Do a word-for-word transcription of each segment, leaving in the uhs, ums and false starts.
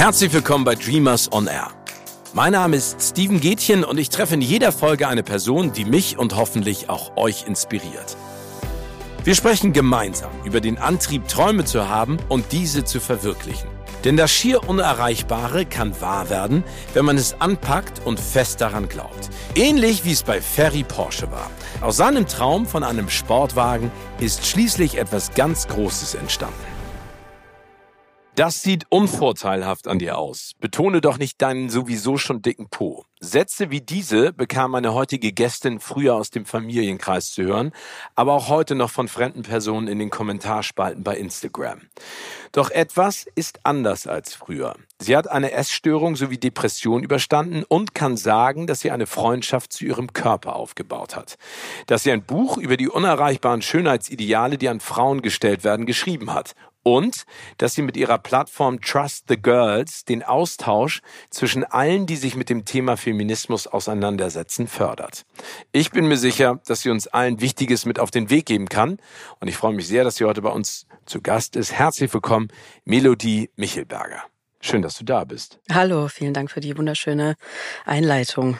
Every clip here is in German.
Herzlich willkommen bei Dreamers on Air. Mein Name ist Steven Gätchen und ich treffe in jeder Folge eine Person, die mich und hoffentlich auch euch inspiriert. Wir sprechen gemeinsam über den Antrieb, Träume zu haben und diese zu verwirklichen. Denn das schier Unerreichbare kann wahr werden, wenn man es anpackt und fest daran glaubt. Ähnlich wie es bei Ferry Porsche war. Aus seinem Traum von einem Sportwagen ist schließlich etwas ganz Großes entstanden. Das sieht unvorteilhaft an dir aus. Betone doch nicht deinen sowieso schon dicken Po. Sätze wie diese bekam meine heutige Gästin früher aus dem Familienkreis zu hören, aber auch heute noch von fremden Personen in den Kommentarspalten bei Instagram. Doch etwas ist anders als früher. Sie hat eine Essstörung sowie Depression überstanden und kann sagen, dass sie eine Freundschaft zu ihrem Körper aufgebaut hat. Dass sie ein Buch über die unerreichbaren Schönheitsideale, die an Frauen gestellt werden, geschrieben hat. Und dass sie mit ihrer Plattform Trust the Girls den Austausch zwischen allen, die sich mit dem Thema Feminismus auseinandersetzen, fördert. Ich bin mir sicher, dass sie uns allen Wichtiges mit auf den Weg geben kann. Und ich freue mich sehr, dass sie heute bei uns zu Gast ist. Herzlich willkommen, Melodie Michelberger. Schön, dass du da bist. Hallo, vielen Dank für die wunderschöne Einleitung.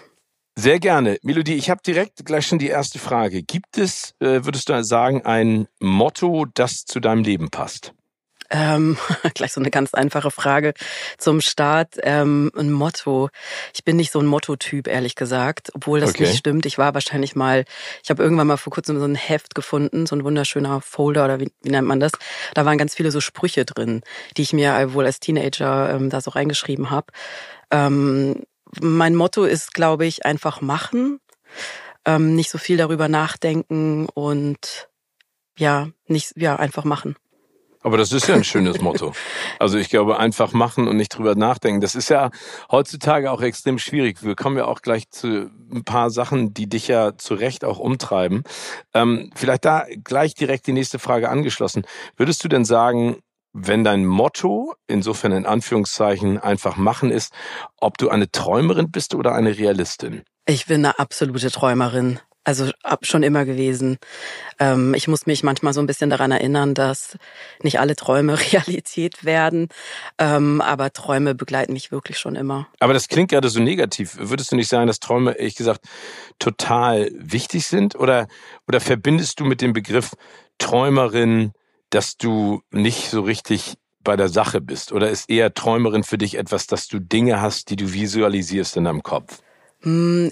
Sehr gerne. Melodie, ich habe direkt gleich schon die erste Frage. Gibt es, würdest du sagen, ein Motto, das zu deinem Leben passt? Ähm, gleich so eine ganz einfache Frage zum Start. Ähm, ein Motto. Ich bin nicht so ein Motto-Typ, ehrlich gesagt, obwohl das okay. nicht stimmt. Ich war wahrscheinlich mal, ich habe irgendwann mal vor kurzem so ein Heft gefunden, so ein wunderschöner Folder oder wie, wie nennt man das? Da waren ganz viele so Sprüche drin, die ich mir wohl als Teenager ähm, da so reingeschrieben habe. Ähm, mein Motto ist, glaube ich, einfach machen, ähm, nicht so viel darüber nachdenken und ja, nicht, ja, einfach machen. Aber das ist ja ein schönes Motto. Also ich glaube, einfach machen und nicht drüber nachdenken. Das ist ja heutzutage auch extrem schwierig. Wir kommen ja auch gleich zu ein paar Sachen, die dich ja zu Recht auch umtreiben. Ähm, vielleicht da gleich direkt die nächste Frage angeschlossen. Würdest du denn sagen, wenn dein Motto, insofern in Anführungszeichen, einfach machen ist, ob du eine Träumerin bist oder eine Realistin? Ich bin eine absolute Träumerin. Also schon immer gewesen. Ich muss mich manchmal so ein bisschen daran erinnern, dass nicht alle Träume Realität werden, aber Träume begleiten mich wirklich schon immer. Aber das klingt gerade so negativ. Würdest du nicht sagen, dass Träume, ehrlich gesagt, total wichtig sind? Oder, oder verbindest du mit dem Begriff Träumerin, dass du nicht so richtig bei der Sache bist? Oder ist eher Träumerin für dich etwas, dass du Dinge hast, die du visualisierst in deinem Kopf?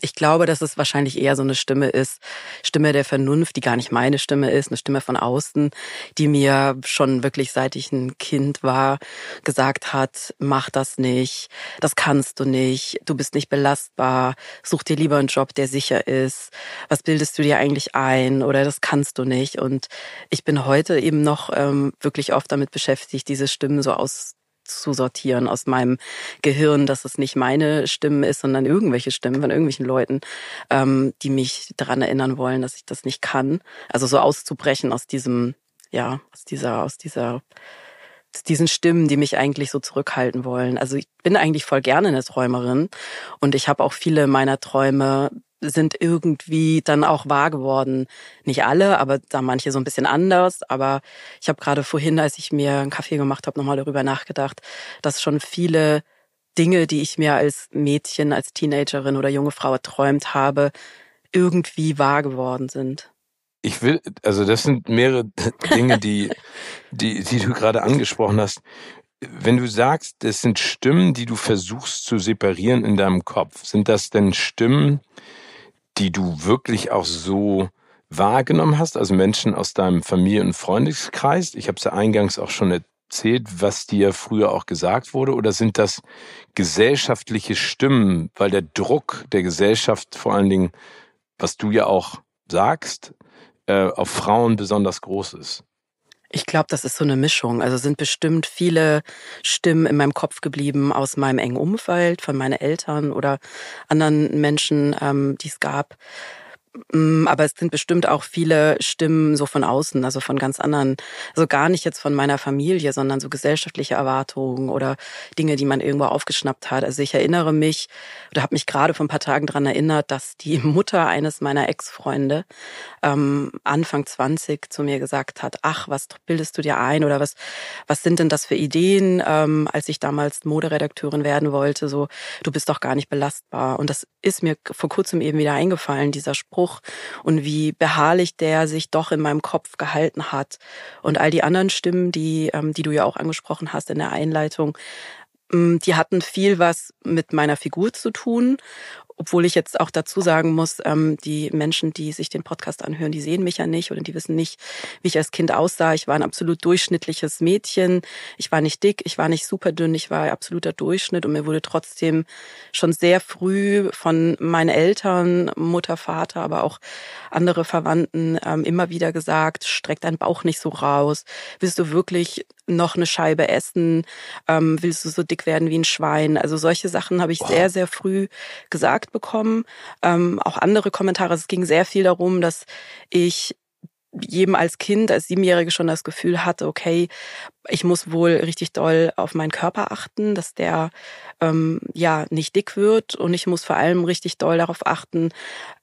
Ich glaube, dass es wahrscheinlich eher so eine Stimme ist, Stimme der Vernunft, die gar nicht meine Stimme ist, eine Stimme von außen, die mir schon wirklich, seit ich ein Kind war, gesagt hat, mach das nicht, das kannst du nicht, du bist nicht belastbar, such dir lieber einen Job, der sicher ist, was bildest du dir eigentlich ein oder das kannst du nicht. Und ich bin heute eben noch ähm, wirklich oft damit beschäftigt, diese Stimmen so auszuprobieren, zu sortieren aus meinem Gehirn, dass es nicht meine Stimmen ist, sondern irgendwelche Stimmen von irgendwelchen Leuten, ähm, die mich daran erinnern wollen, dass ich das nicht kann. Also so auszubrechen aus diesem, ja, aus dieser, aus dieser, aus diesen Stimmen, die mich eigentlich so zurückhalten wollen. Also ich bin eigentlich voll gerne eine Träumerin und ich habe auch viele meiner Träume sind irgendwie dann auch wahr geworden. Nicht alle, aber da manche so ein bisschen anders. Aber ich habe gerade vorhin, als ich mir einen Kaffee gemacht habe, nochmal darüber nachgedacht, dass schon viele Dinge, die ich mir als Mädchen, als Teenagerin oder junge Frau erträumt habe, irgendwie wahr geworden sind. Ich will, also das sind mehrere Dinge, die, die, die du gerade angesprochen hast. Wenn du sagst, das sind Stimmen, die du versuchst zu separieren in deinem Kopf, sind das denn Stimmen, die du wirklich auch so wahrgenommen hast, also Menschen aus deinem Familien- und Freundeskreis? Ich habe es ja eingangs auch schon erzählt, was dir früher auch gesagt wurde. Oder sind das gesellschaftliche Stimmen, weil der Druck der Gesellschaft vor allen Dingen, was du ja auch sagst, äh, auf Frauen besonders groß ist? Ich glaube, das ist so eine Mischung. Also sind bestimmt viele Stimmen in meinem Kopf geblieben aus meinem engen Umfeld, von meinen Eltern oder anderen Menschen, ähm, die es gab. Aber es sind bestimmt auch viele Stimmen so von außen, also von ganz anderen, also gar nicht jetzt von meiner Familie, sondern so gesellschaftliche Erwartungen oder Dinge, die man irgendwo aufgeschnappt hat. Also ich erinnere mich oder habe mich gerade vor ein paar Tagen daran erinnert, dass die Mutter eines meiner Ex-Freunde ähm, Anfang zwanzig zu mir gesagt hat, ach, was bildest du dir ein oder was was sind denn das für Ideen, ähm, als ich damals Moderedakteurin werden wollte, so, du bist doch gar nicht belastbar. Und das ist mir vor kurzem eben wieder eingefallen, dieser Spruch. Und wie beharrlich der sich doch in meinem Kopf gehalten hat. Und all die anderen Stimmen, die, die du ja auch angesprochen hast in der Einleitung, die hatten viel was mit meiner Figur zu tun. Obwohl ich jetzt auch dazu sagen muss, die Menschen, die sich den Podcast anhören, die sehen mich ja nicht oder die wissen nicht, wie ich als Kind aussah. Ich war ein absolut durchschnittliches Mädchen. Ich war nicht dick, ich war nicht super dünn, ich war absoluter Durchschnitt. Und mir wurde trotzdem schon sehr früh von meinen Eltern, Mutter, Vater, aber auch andere Verwandten immer wieder gesagt, streck deinen Bauch nicht so raus. Willst du wirklich noch eine Scheibe essen? Willst du so dick werden wie ein Schwein? Also solche Sachen habe ich Wow. sehr, sehr früh gesagt bekommen. Ähm, auch andere Kommentare. Es ging sehr viel darum, dass ich jedem als Kind, als Siebenjährige schon das Gefühl hatte, okay, ich muss wohl richtig doll auf meinen Körper achten, dass der ähm, ja nicht dick wird, und ich muss vor allem richtig doll darauf achten,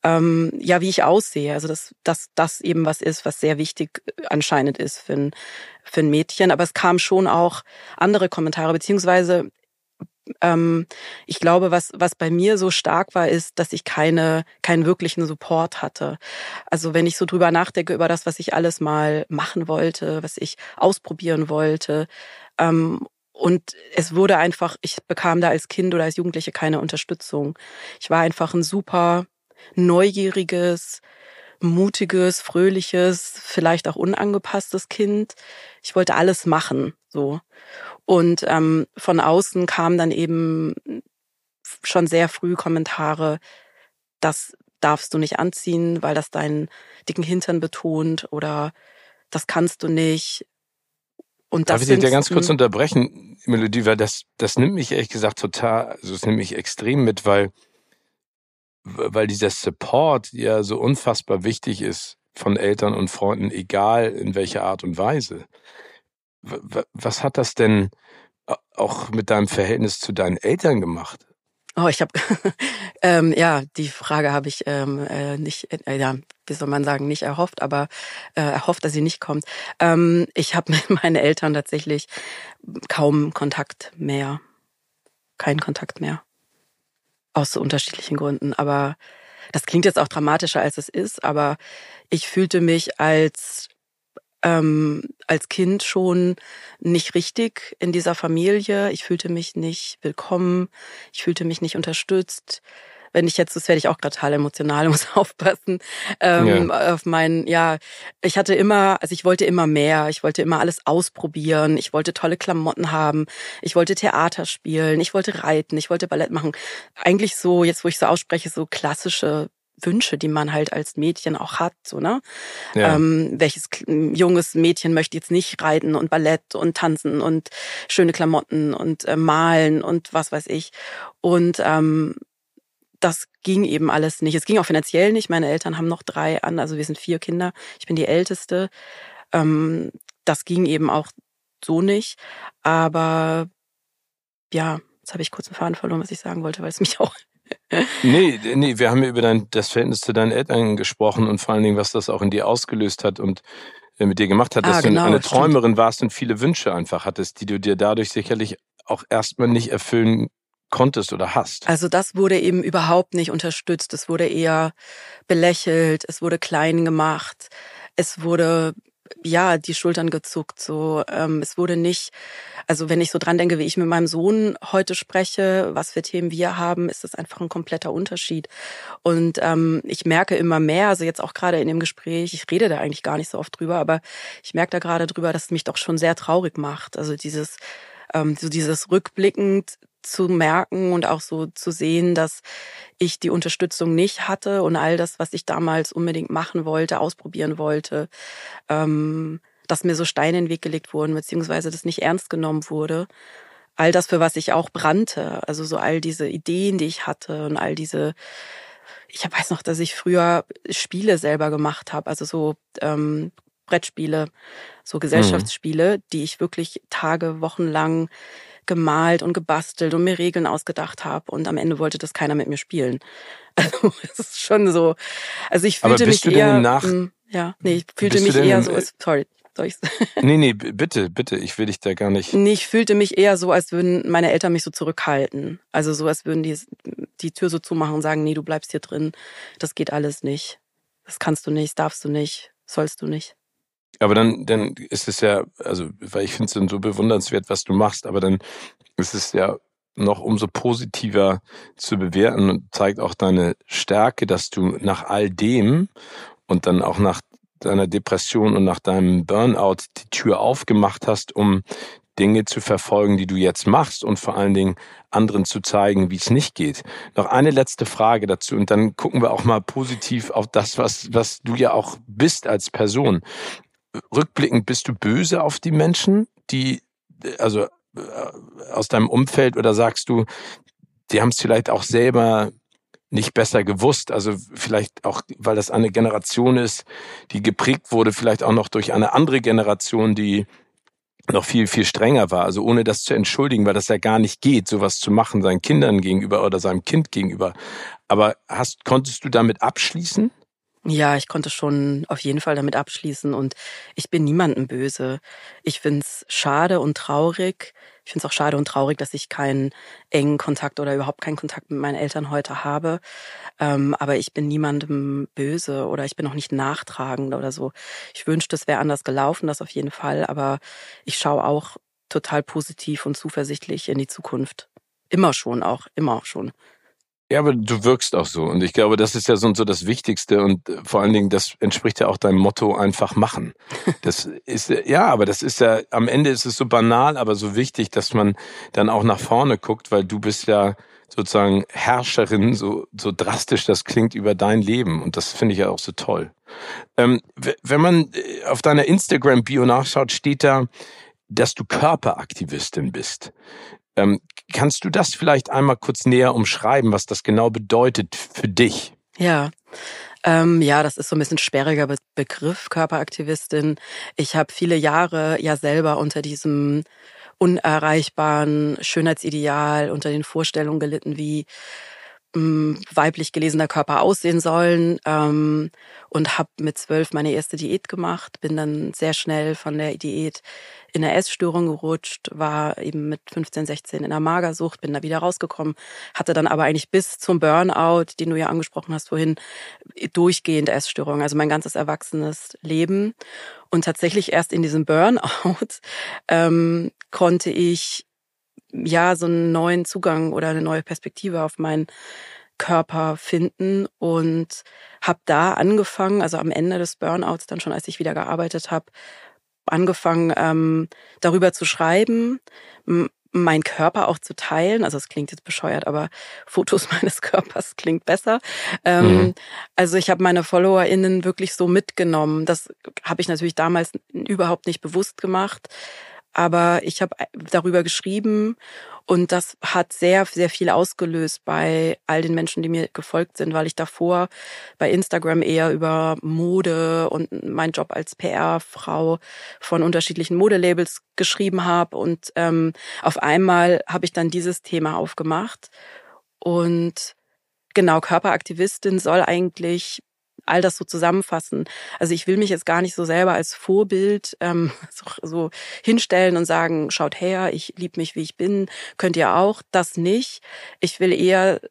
ähm, ja, wie ich aussehe. Also dass das das eben was ist, was sehr wichtig anscheinend ist für ein, für ein Mädchen. Aber es kamen schon auch andere Kommentare, beziehungsweise ich glaube, was was bei mir so stark war, ist, dass ich keine keinen wirklichen Support hatte. Also wenn ich so drüber nachdenke, über das, was ich alles mal machen wollte, was ich ausprobieren wollte, ähm, und es wurde einfach, ich bekam da als Kind oder als Jugendliche keine Unterstützung. Ich war einfach ein super neugieriges, mutiges, fröhliches, vielleicht auch unangepasstes Kind. Ich wollte alles machen, so. Und ähm, von außen kamen dann eben schon sehr früh Kommentare, das darfst du nicht anziehen, weil das deinen dicken Hintern betont, oder das kannst du nicht. Und das Darf ich dich da ganz kurz unterbrechen, Melodie, weil das, das nimmt mich ehrlich gesagt total, also es nimmt mich extrem mit, weil weil dieser Support ja so unfassbar wichtig ist von Eltern und Freunden, egal in welcher Art und Weise. Was hat das denn auch mit deinem Verhältnis zu deinen Eltern gemacht? Oh, ich habe, ähm, ja, die Frage habe ich ähm, äh, nicht, äh, ja, wie soll man sagen, nicht erhofft, aber äh, erhofft, dass sie nicht kommt. Ähm, ich habe mit meinen Eltern tatsächlich kaum Kontakt mehr, keinen Kontakt mehr. Aus so unterschiedlichen Gründen, aber das klingt jetzt auch dramatischer, als es ist, aber ich fühlte mich als ähm, als Kind schon nicht richtig in dieser Familie. Ich fühlte mich nicht willkommen, ich fühlte mich nicht unterstützt. Wenn ich jetzt, das werde ich auch gerade total emotional, muss aufpassen, ähm, ja. auf meinen, ja, ich hatte immer, also ich wollte immer mehr, ich wollte immer alles ausprobieren, ich wollte tolle Klamotten haben, ich wollte Theater spielen, ich wollte reiten, ich wollte Ballett machen. Eigentlich so, jetzt wo ich so ausspreche, so klassische Wünsche, die man halt als Mädchen auch hat, so, ne? Ja. Ähm, welches junges Mädchen möchte jetzt nicht reiten und Ballett und tanzen und schöne Klamotten und äh, malen und was weiß ich. Und, ähm, das ging eben alles nicht. Es ging auch finanziell nicht. Meine Eltern haben noch drei an, also wir sind vier Kinder. Ich bin die Älteste. Ähm, das ging eben auch so nicht. Aber ja, jetzt habe ich kurz einen Faden verloren, was ich sagen wollte, weil es mich auch... nee, nee, wir haben ja über dein, das Verhältnis zu deinen Eltern gesprochen und vor allen Dingen, was das auch in dir ausgelöst hat und äh, mit dir gemacht hat, dass ah, genau, du eine Träumerin stimmt. warst und viele Wünsche einfach hattest, die du dir dadurch sicherlich auch erstmal nicht erfüllen konntest oder hast. Also das wurde eben überhaupt nicht unterstützt. Es wurde eher belächelt, es wurde klein gemacht, es wurde, ja, die Schultern gezuckt, so, ähm, es wurde nicht, also wenn ich so dran denke, wie ich mit meinem Sohn heute spreche, was für Themen wir haben, ist das einfach ein kompletter Unterschied. Und ähm, ich merke immer mehr, also jetzt auch gerade in dem Gespräch, ich rede da eigentlich gar nicht so oft drüber, aber ich merke da gerade drüber, dass es mich doch schon sehr traurig macht. Also dieses, ähm, so dieses rückblickend zu merken und auch so zu sehen, dass ich die Unterstützung nicht hatte und all das, was ich damals unbedingt machen wollte, ausprobieren wollte, ähm, dass mir so Steine in den Weg gelegt wurden, beziehungsweise das nicht ernst genommen wurde. All das, für was ich auch brannte, also so all diese Ideen, die ich hatte und all diese ich weiß noch, dass ich früher Spiele selber gemacht habe, also so ähm, Brettspiele, so Gesellschaftsspiele, mhm. die ich wirklich Tage, Wochen lang gemalt und gebastelt und mir Regeln ausgedacht habe und am Ende wollte das keiner mit mir spielen. Also es ist schon so, also ich fühlte mich eher, nach, mh, ja, nee, ich fühlte mich eher so, als, sorry, soll ich's? Nee, nee, bitte, bitte, ich will dich da gar nicht. Nee, ich fühlte mich eher so, als würden meine Eltern mich so zurückhalten. Also so, als würden die die Tür so zumachen und sagen, nee, du bleibst hier drin, das geht alles nicht. Das kannst du nicht, das darfst du nicht, sollst du nicht. Aber dann, dann ist es ja, also, weil ich finde es dann so bewundernswert, was du machst, aber dann ist es ja noch umso positiver zu bewerten und zeigt auch deine Stärke, dass du nach all dem und dann auch nach deiner Depression und nach deinem Burnout die Tür aufgemacht hast, um Dinge zu verfolgen, die du jetzt machst und vor allen Dingen anderen zu zeigen, wie es nicht geht. Noch eine letzte Frage dazu und dann gucken wir auch mal positiv auf das, was, was du ja auch bist als Person. Rückblickend, bist du böse auf die Menschen, die, also aus deinem Umfeld, oder sagst du, die haben es vielleicht auch selber nicht besser gewusst, also vielleicht auch, weil das eine Generation ist, die geprägt wurde, vielleicht auch noch durch eine andere Generation, die noch viel, viel strenger war, also ohne das zu entschuldigen, weil das ja gar nicht geht, sowas zu machen, seinen Kindern gegenüber oder seinem Kind gegenüber. Aber hast, konntest du damit abschließen? Ja, ich konnte schon auf jeden Fall damit abschließen und ich bin niemandem böse. Ich find's schade und traurig. Ich find's auch schade und traurig, dass ich keinen engen Kontakt oder überhaupt keinen Kontakt mit meinen Eltern heute habe. Ähm, aber ich bin niemandem böse oder ich bin auch nicht nachtragend oder so. Ich wünschte, es wäre anders gelaufen, das auf jeden Fall. Aber ich schaue auch total positiv und zuversichtlich in die Zukunft. Immer schon auch, immer schon. Ja, aber du wirkst auch so und ich glaube, das ist ja so und so das Wichtigste und vor allen Dingen, das entspricht ja auch deinem Motto, einfach machen. Das ist, ja, aber das ist ja, am Ende ist es so banal, aber so wichtig, dass man dann auch nach vorne guckt, weil du bist ja sozusagen Herrscherin, so, so drastisch das klingt, über dein Leben und das finde ich ja auch so toll. Ähm, wenn man auf deiner Instagram-Bio nachschaut, steht da, dass du Körperaktivistin bist. Ähm, kannst du das vielleicht einmal kurz näher umschreiben, was das genau bedeutet für dich? Ja, ähm, ja, das ist so ein bisschen sperriger Be- Begriff, Körperaktivistin. Ich habe viele Jahre ja selber unter diesem unerreichbaren Schönheitsideal, unter den Vorstellungen gelitten, wie ähm, weiblich gelesener Körper aussehen sollen, ähm, und habe mit zwölf meine erste Diät gemacht, bin dann sehr schnell von der Diät in der Essstörung gerutscht, war eben mit fünfzehn, sechzehn in der Magersucht, bin da wieder rausgekommen, hatte dann aber eigentlich bis zum Burnout, den du ja angesprochen hast vorhin, durchgehend Essstörung, also mein ganzes erwachsenes Leben. Und tatsächlich erst in diesem Burnout ähm, konnte ich ja so einen neuen Zugang oder eine neue Perspektive auf meinen Körper finden und habe da angefangen, also am Ende des Burnouts, dann schon als ich wieder gearbeitet habe, angefangen, ähm, darüber zu schreiben, m- meinen Körper auch zu teilen. Also es klingt jetzt bescheuert, aber Fotos meines Körpers klingt besser. Ähm, mhm. Also ich habe meine FollowerInnen wirklich so mitgenommen. Das habe ich natürlich damals überhaupt nicht bewusst gemacht, aber ich habe darüber geschrieben und das hat sehr, sehr viel ausgelöst bei all den Menschen, die mir gefolgt sind, weil ich davor bei Instagram eher über Mode und meinen Job als P R-Frau von unterschiedlichen Modelabels geschrieben habe und ähm, auf einmal habe ich dann dieses Thema aufgemacht und genau, Körperaktivistin soll eigentlich all das so zusammenfassen. Also ich will mich jetzt gar nicht so selber als Vorbild ähm, so, so hinstellen und sagen, schaut her, ich liebe mich, wie ich bin, könnt ihr auch, das nicht. Ich will eher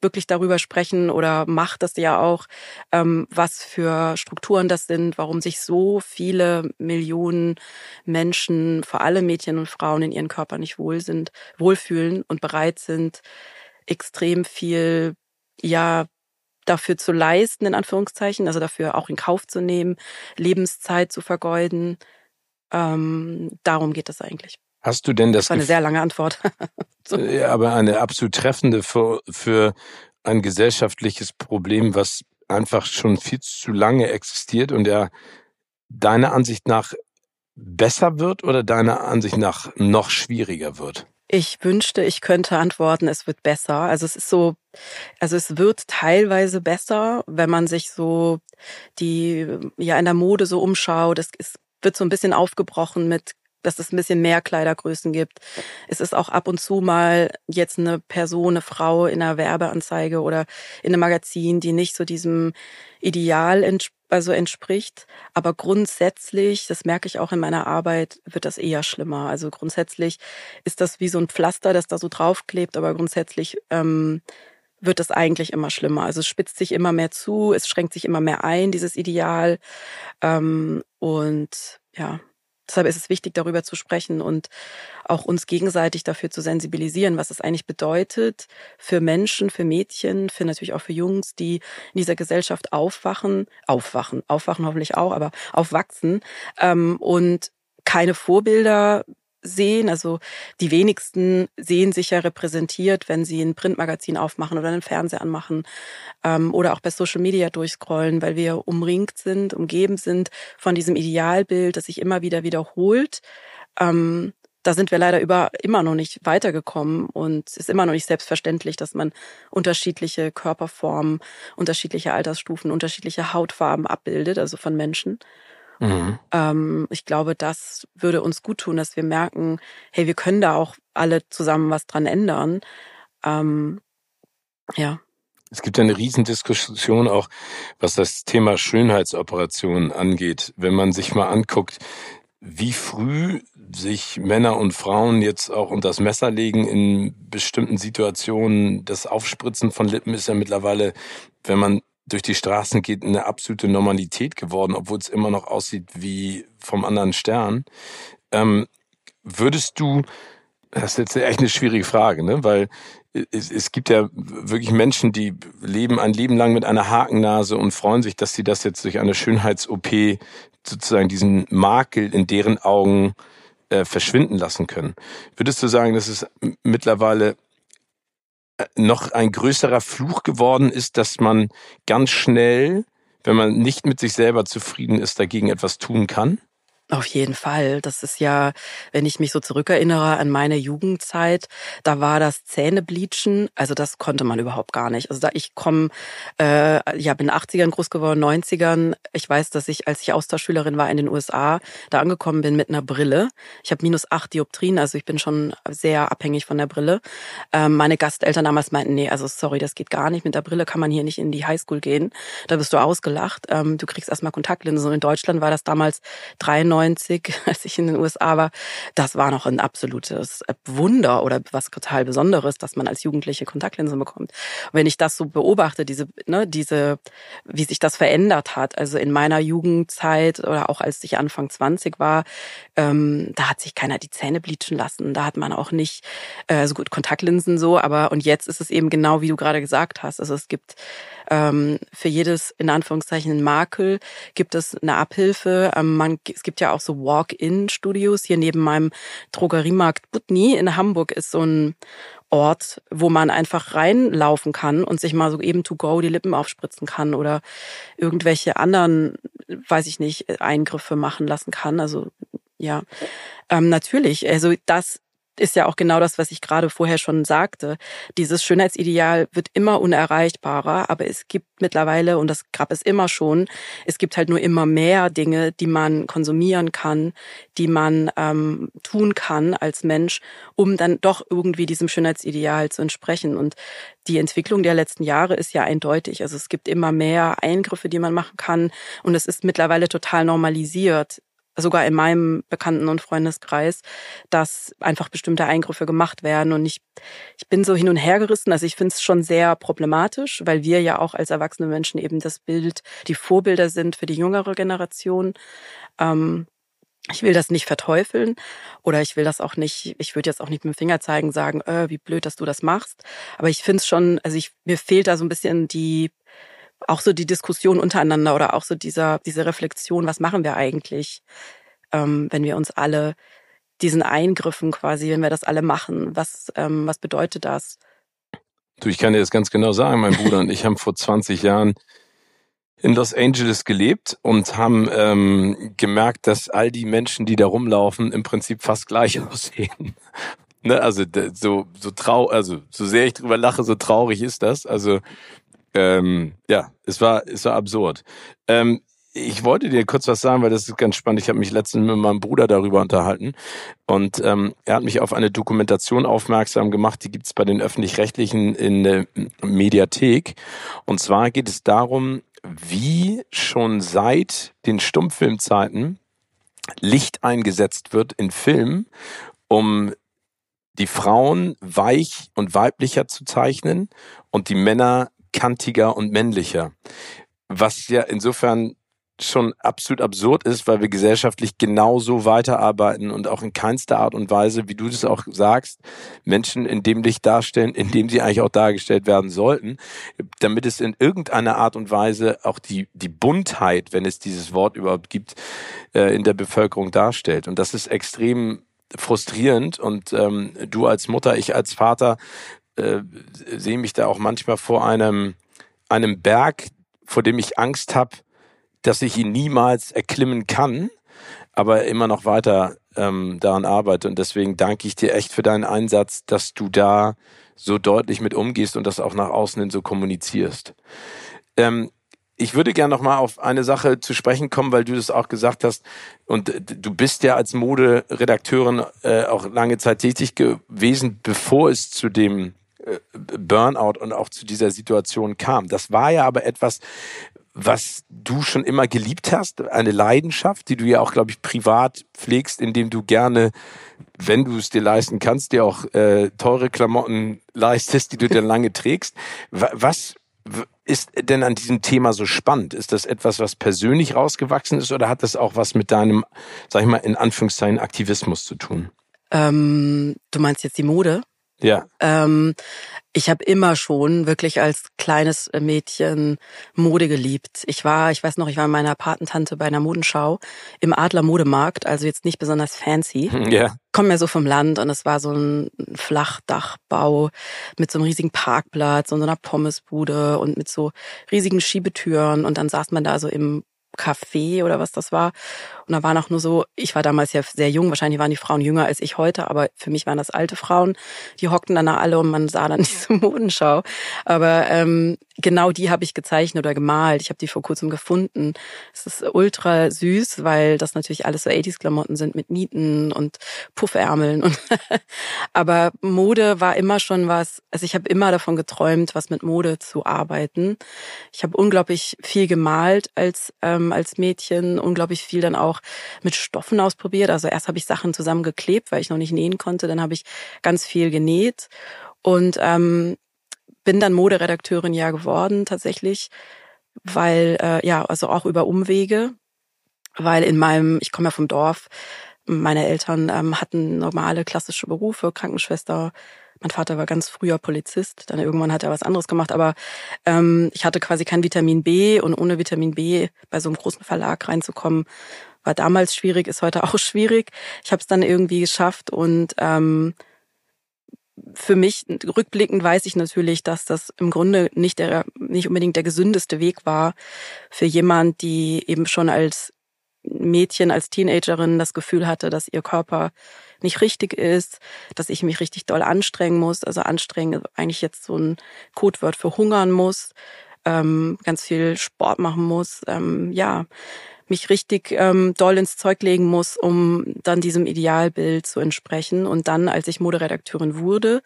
wirklich darüber sprechen oder macht das ja auch, ähm, was für Strukturen das sind, warum sich so viele Millionen Menschen, vor allem Mädchen und Frauen, in ihren Körpern nicht wohl sind, wohlfühlen und bereit sind, extrem viel, ja, dafür zu leisten, in Anführungszeichen, also dafür auch in Kauf zu nehmen, Lebenszeit zu vergeuden. Ähm, darum geht es eigentlich. Hast du denn das? Das war eine Gef- sehr lange Antwort. So. Ja, aber eine absolut treffende für, für ein gesellschaftliches Problem, was einfach schon viel zu lange existiert und ja deiner Ansicht nach besser wird oder deiner Ansicht nach noch schwieriger wird? Ich wünschte, ich könnte antworten, es wird besser. Also es ist so, also es wird teilweise besser, wenn man sich so die, ja, in der Mode so umschaut. Es, es wird so ein bisschen aufgebrochen mit, dass es ein bisschen mehr Kleidergrößen gibt. Es ist auch ab und zu mal jetzt eine Person, eine Frau in einer Werbeanzeige oder in einem Magazin, die nicht so diesem Ideal entspricht. Also entspricht, aber grundsätzlich, das merke ich auch in meiner Arbeit, wird das eher schlimmer. Also grundsätzlich ist das wie so ein Pflaster, das da so draufklebt, aber grundsätzlich ähm, wird das eigentlich immer schlimmer. Also es spitzt sich immer mehr zu, es schränkt sich immer mehr ein, dieses Ideal. Ähm, und ja, deshalb ist es wichtig, darüber zu sprechen und auch uns gegenseitig dafür zu sensibilisieren, was es eigentlich bedeutet für Menschen, für Mädchen, für natürlich auch für Jungs, die in dieser Gesellschaft aufwachen, aufwachen, aufwachen hoffentlich auch, aber aufwachsen ähm, und keine Vorbilder sehen. Also die wenigsten sehen sich ja repräsentiert, wenn sie ein Printmagazin aufmachen oder einen Fernseher anmachen ähm, oder auch bei Social Media durchscrollen, weil wir umringt sind, umgeben sind von diesem Idealbild, das sich immer wieder wiederholt. Ähm, da sind wir leider über immer noch nicht weitergekommen und es ist immer noch nicht selbstverständlich, dass man unterschiedliche Körperformen, unterschiedliche Altersstufen, unterschiedliche Hautfarben abbildet, also von Menschen. Mhm. Ähm, ich glaube, das würde uns gut tun, dass wir merken, hey, wir können da auch alle zusammen was dran ändern. Ähm, ja. Es gibt eine Riesendiskussion auch, was das Thema Schönheitsoperationen angeht. Wenn man sich mal anguckt, wie früh sich Männer und Frauen jetzt auch unter das Messer legen in bestimmten Situationen. Das Aufspritzen von Lippen ist ja mittlerweile, wenn man durch die Straßen geht, eine absolute Normalität geworden, obwohl es immer noch aussieht wie vom anderen Stern. Ähm, würdest du, das ist jetzt echt eine schwierige Frage, ne? Weil es, es gibt ja wirklich Menschen, die leben ein Leben lang mit einer Hakennase und freuen sich, dass sie das jetzt durch eine Schönheits-O P sozusagen diesen Makel in deren Augen äh, verschwinden lassen können. Würdest du sagen, dass es mittlerweile noch ein größerer Fluch geworden ist, dass man ganz schnell, wenn man nicht mit sich selber zufrieden ist, dagegen etwas tun kann? Auf jeden Fall. Das ist ja, wenn ich mich so zurückerinnere an meine Jugendzeit, da war das Zähnebleachen, also das konnte man überhaupt gar nicht. Also da ich komme, äh, ja, bin in den achtzigern groß geworden, neunzigern. Ich weiß, dass ich, als ich Austauschschülerin war in den U S A, da angekommen bin mit einer Brille. Ich habe minus acht Dioptrien, also ich bin schon sehr abhängig von der Brille. Ähm, meine Gasteltern damals meinten, nee, also sorry, das geht gar nicht. Mit der Brille kann man hier nicht in die Highschool gehen. Da bist du ausgelacht. Ähm, du kriegst erstmal Kontaktlinsen. Und in Deutschland war das damals dreiundneunzig. Als ich in den U S A war, das war noch ein absolutes Wunder oder was total Besonderes, dass man als Jugendliche Kontaktlinsen bekommt. Und wenn ich das so beobachte, diese, ne, diese, wie sich das verändert hat, also in meiner Jugendzeit oder auch als ich Anfang zwanzig war, ähm, da hat sich keiner die Zähne bleachen lassen, da hat man auch nicht, äh, so gut Kontaktlinsen so, aber und jetzt ist es eben genau, wie du gerade gesagt hast, also es gibt ähm, für jedes, in Anführungszeichen, Makel, gibt es eine Abhilfe, ähm, man, es gibt ja auch so Walk-in-Studios. Hier neben meinem Drogeriemarkt Budni in Hamburg ist so ein Ort, wo man einfach reinlaufen kann und sich mal so eben to go die Lippen aufspritzen kann oder irgendwelche anderen, weiß ich nicht, Eingriffe machen lassen kann. Also ja, ähm, natürlich. Also das ist ja auch genau das, was ich gerade vorher schon sagte. Dieses Schönheitsideal wird immer unerreichbarer, aber es gibt mittlerweile, und das gab es immer schon, es gibt halt nur immer mehr Dinge, die man konsumieren kann, die man ähm, tun kann als Mensch, um dann doch irgendwie diesem Schönheitsideal zu entsprechen. Und die Entwicklung der letzten Jahre ist ja eindeutig. Also es gibt immer mehr Eingriffe, die man machen kann, und es ist mittlerweile total normalisiert, sogar in meinem Bekannten- und Freundeskreis, dass einfach bestimmte Eingriffe gemacht werden. Und ich, ich bin so hin und her gerissen. Also ich finde es schon sehr problematisch, weil wir ja auch als erwachsene Menschen eben das Bild, die Vorbilder sind für die jüngere Generation. Ähm, ich will das nicht verteufeln oder ich will das auch nicht, ich würde jetzt auch nicht mit dem Finger zeigen, sagen, äh, wie blöd, dass du das machst. Aber ich finde es schon, also ich, mir fehlt da so ein bisschen die, auch so die Diskussion untereinander oder auch so dieser, diese Reflexion, was machen wir eigentlich, ähm, wenn wir uns alle diesen Eingriffen quasi, wenn wir das alle machen, was, ähm, was bedeutet das? Du, ich kann dir das ganz genau sagen, mein Bruder und ich haben vor zwanzig Jahren in Los Angeles gelebt und haben ähm, gemerkt, dass all die Menschen, die da rumlaufen, im Prinzip fast gleich aussehen. ne, also so so trau, also so sehr ich drüber lache, so traurig ist das. Also ähm, ja, es war es war absurd. Ähm, ich wollte dir kurz was sagen, weil das ist ganz spannend. Ich habe mich letztens mit meinem Bruder darüber unterhalten und ähm, er hat mich auf eine Dokumentation aufmerksam gemacht, die gibt's bei den Öffentlich-Rechtlichen in der Mediathek. Und zwar geht es darum, wie schon seit den Stummfilmzeiten Licht eingesetzt wird in Filmen, um die Frauen weich und weiblicher zu zeichnen und die Männer kantiger und männlicher. Was ja insofern schon absolut absurd ist, weil wir gesellschaftlich genauso weiterarbeiten und auch in keinster Art und Weise, wie du das auch sagst, Menschen in dem Licht darstellen, in dem sie eigentlich auch dargestellt werden sollten, damit es in irgendeiner Art und Weise auch die die Buntheit, wenn es dieses Wort überhaupt gibt, äh, in der Bevölkerung darstellt. Und das ist extrem frustrierend und ähm, du als Mutter, ich als Vater äh, sehe mich da auch manchmal vor einem einem Berg, vor dem ich Angst habe, dass ich ihn niemals erklimmen kann, aber immer noch weiter ähm, daran arbeite. Und deswegen danke ich dir echt für deinen Einsatz, dass du da so deutlich mit umgehst und das auch nach außen hin so kommunizierst. Ähm, ich würde gerne nochmal auf eine Sache zu sprechen kommen, weil du das auch gesagt hast. Und du bist ja als Moderedakteurin äh, auch lange Zeit tätig gewesen, bevor es zu dem äh, Burnout und auch zu dieser Situation kam. Das war ja aber etwas, was du schon immer geliebt hast, eine Leidenschaft, die du ja auch, glaube ich, privat pflegst, indem du gerne, wenn du es dir leisten kannst, dir auch äh, teure Klamotten leistest, die du dann lange trägst. Was ist denn an diesem Thema so spannend? Ist das etwas, was persönlich rausgewachsen ist, oder hat das auch was mit deinem, sag ich mal, in Anführungszeichen Aktivismus zu tun? Ähm, du meinst jetzt die Mode? Ja. Ähm, ich habe immer schon wirklich als kleines Mädchen Mode geliebt. Ich war, ich weiß noch, ich war mit meiner Patentante bei einer Modenschau im Adler Modemarkt, also jetzt nicht besonders fancy. Ja. Komme ja so vom Land und es war so ein Flachdachbau mit so einem riesigen Parkplatz und so einer Pommesbude und mit so riesigen Schiebetüren und dann saß man da so im Café oder was das war. Und da waren auch nur so, ich war damals ja sehr jung, wahrscheinlich waren die Frauen jünger als ich heute, aber für mich waren das alte Frauen, die hockten dann da alle und man sah dann diese Modenschau. Aber ähm, genau die habe ich gezeichnet oder gemalt. Ich habe die vor kurzem gefunden. Es ist ultra süß, weil das natürlich alles so achtziger-Klamotten sind mit Nieten und Puffärmeln. Und aber Mode war immer schon was, also ich habe immer davon geträumt, was mit Mode zu arbeiten. Ich habe unglaublich viel gemalt als ähm, als Mädchen, unglaublich viel dann auch mit Stoffen ausprobiert. Also erst habe ich Sachen zusammengeklebt, weil ich noch nicht nähen konnte. Dann habe ich ganz viel genäht und ähm, bin dann Moderedakteurin ja geworden tatsächlich, weil, äh, ja, also auch über Umwege, weil in meinem, ich komme ja vom Dorf, meine Eltern ähm, hatten normale klassische Berufe, Krankenschwester. Mein Vater war ganz früher Polizist, dann irgendwann hat er was anderes gemacht, aber ähm, ich hatte quasi kein Vitamin B und ohne Vitamin B bei so einem großen Verlag reinzukommen, war damals schwierig, ist heute auch schwierig. Ich habe es dann irgendwie geschafft und ähm, für mich, rückblickend weiß ich natürlich, dass das im Grunde nicht, der, nicht unbedingt der gesündeste Weg war für jemand, die eben schon als Mädchen, als Teenagerin das Gefühl hatte, dass ihr Körper nicht richtig ist, dass ich mich richtig doll anstrengen muss. Also anstrengen, eigentlich jetzt so ein Codewort für hungern muss, ähm, ganz viel Sport machen muss, ähm, ja, mich richtig ähm, doll ins Zeug legen muss, um dann diesem Idealbild zu entsprechen. Und dann, als ich Moderedakteurin wurde,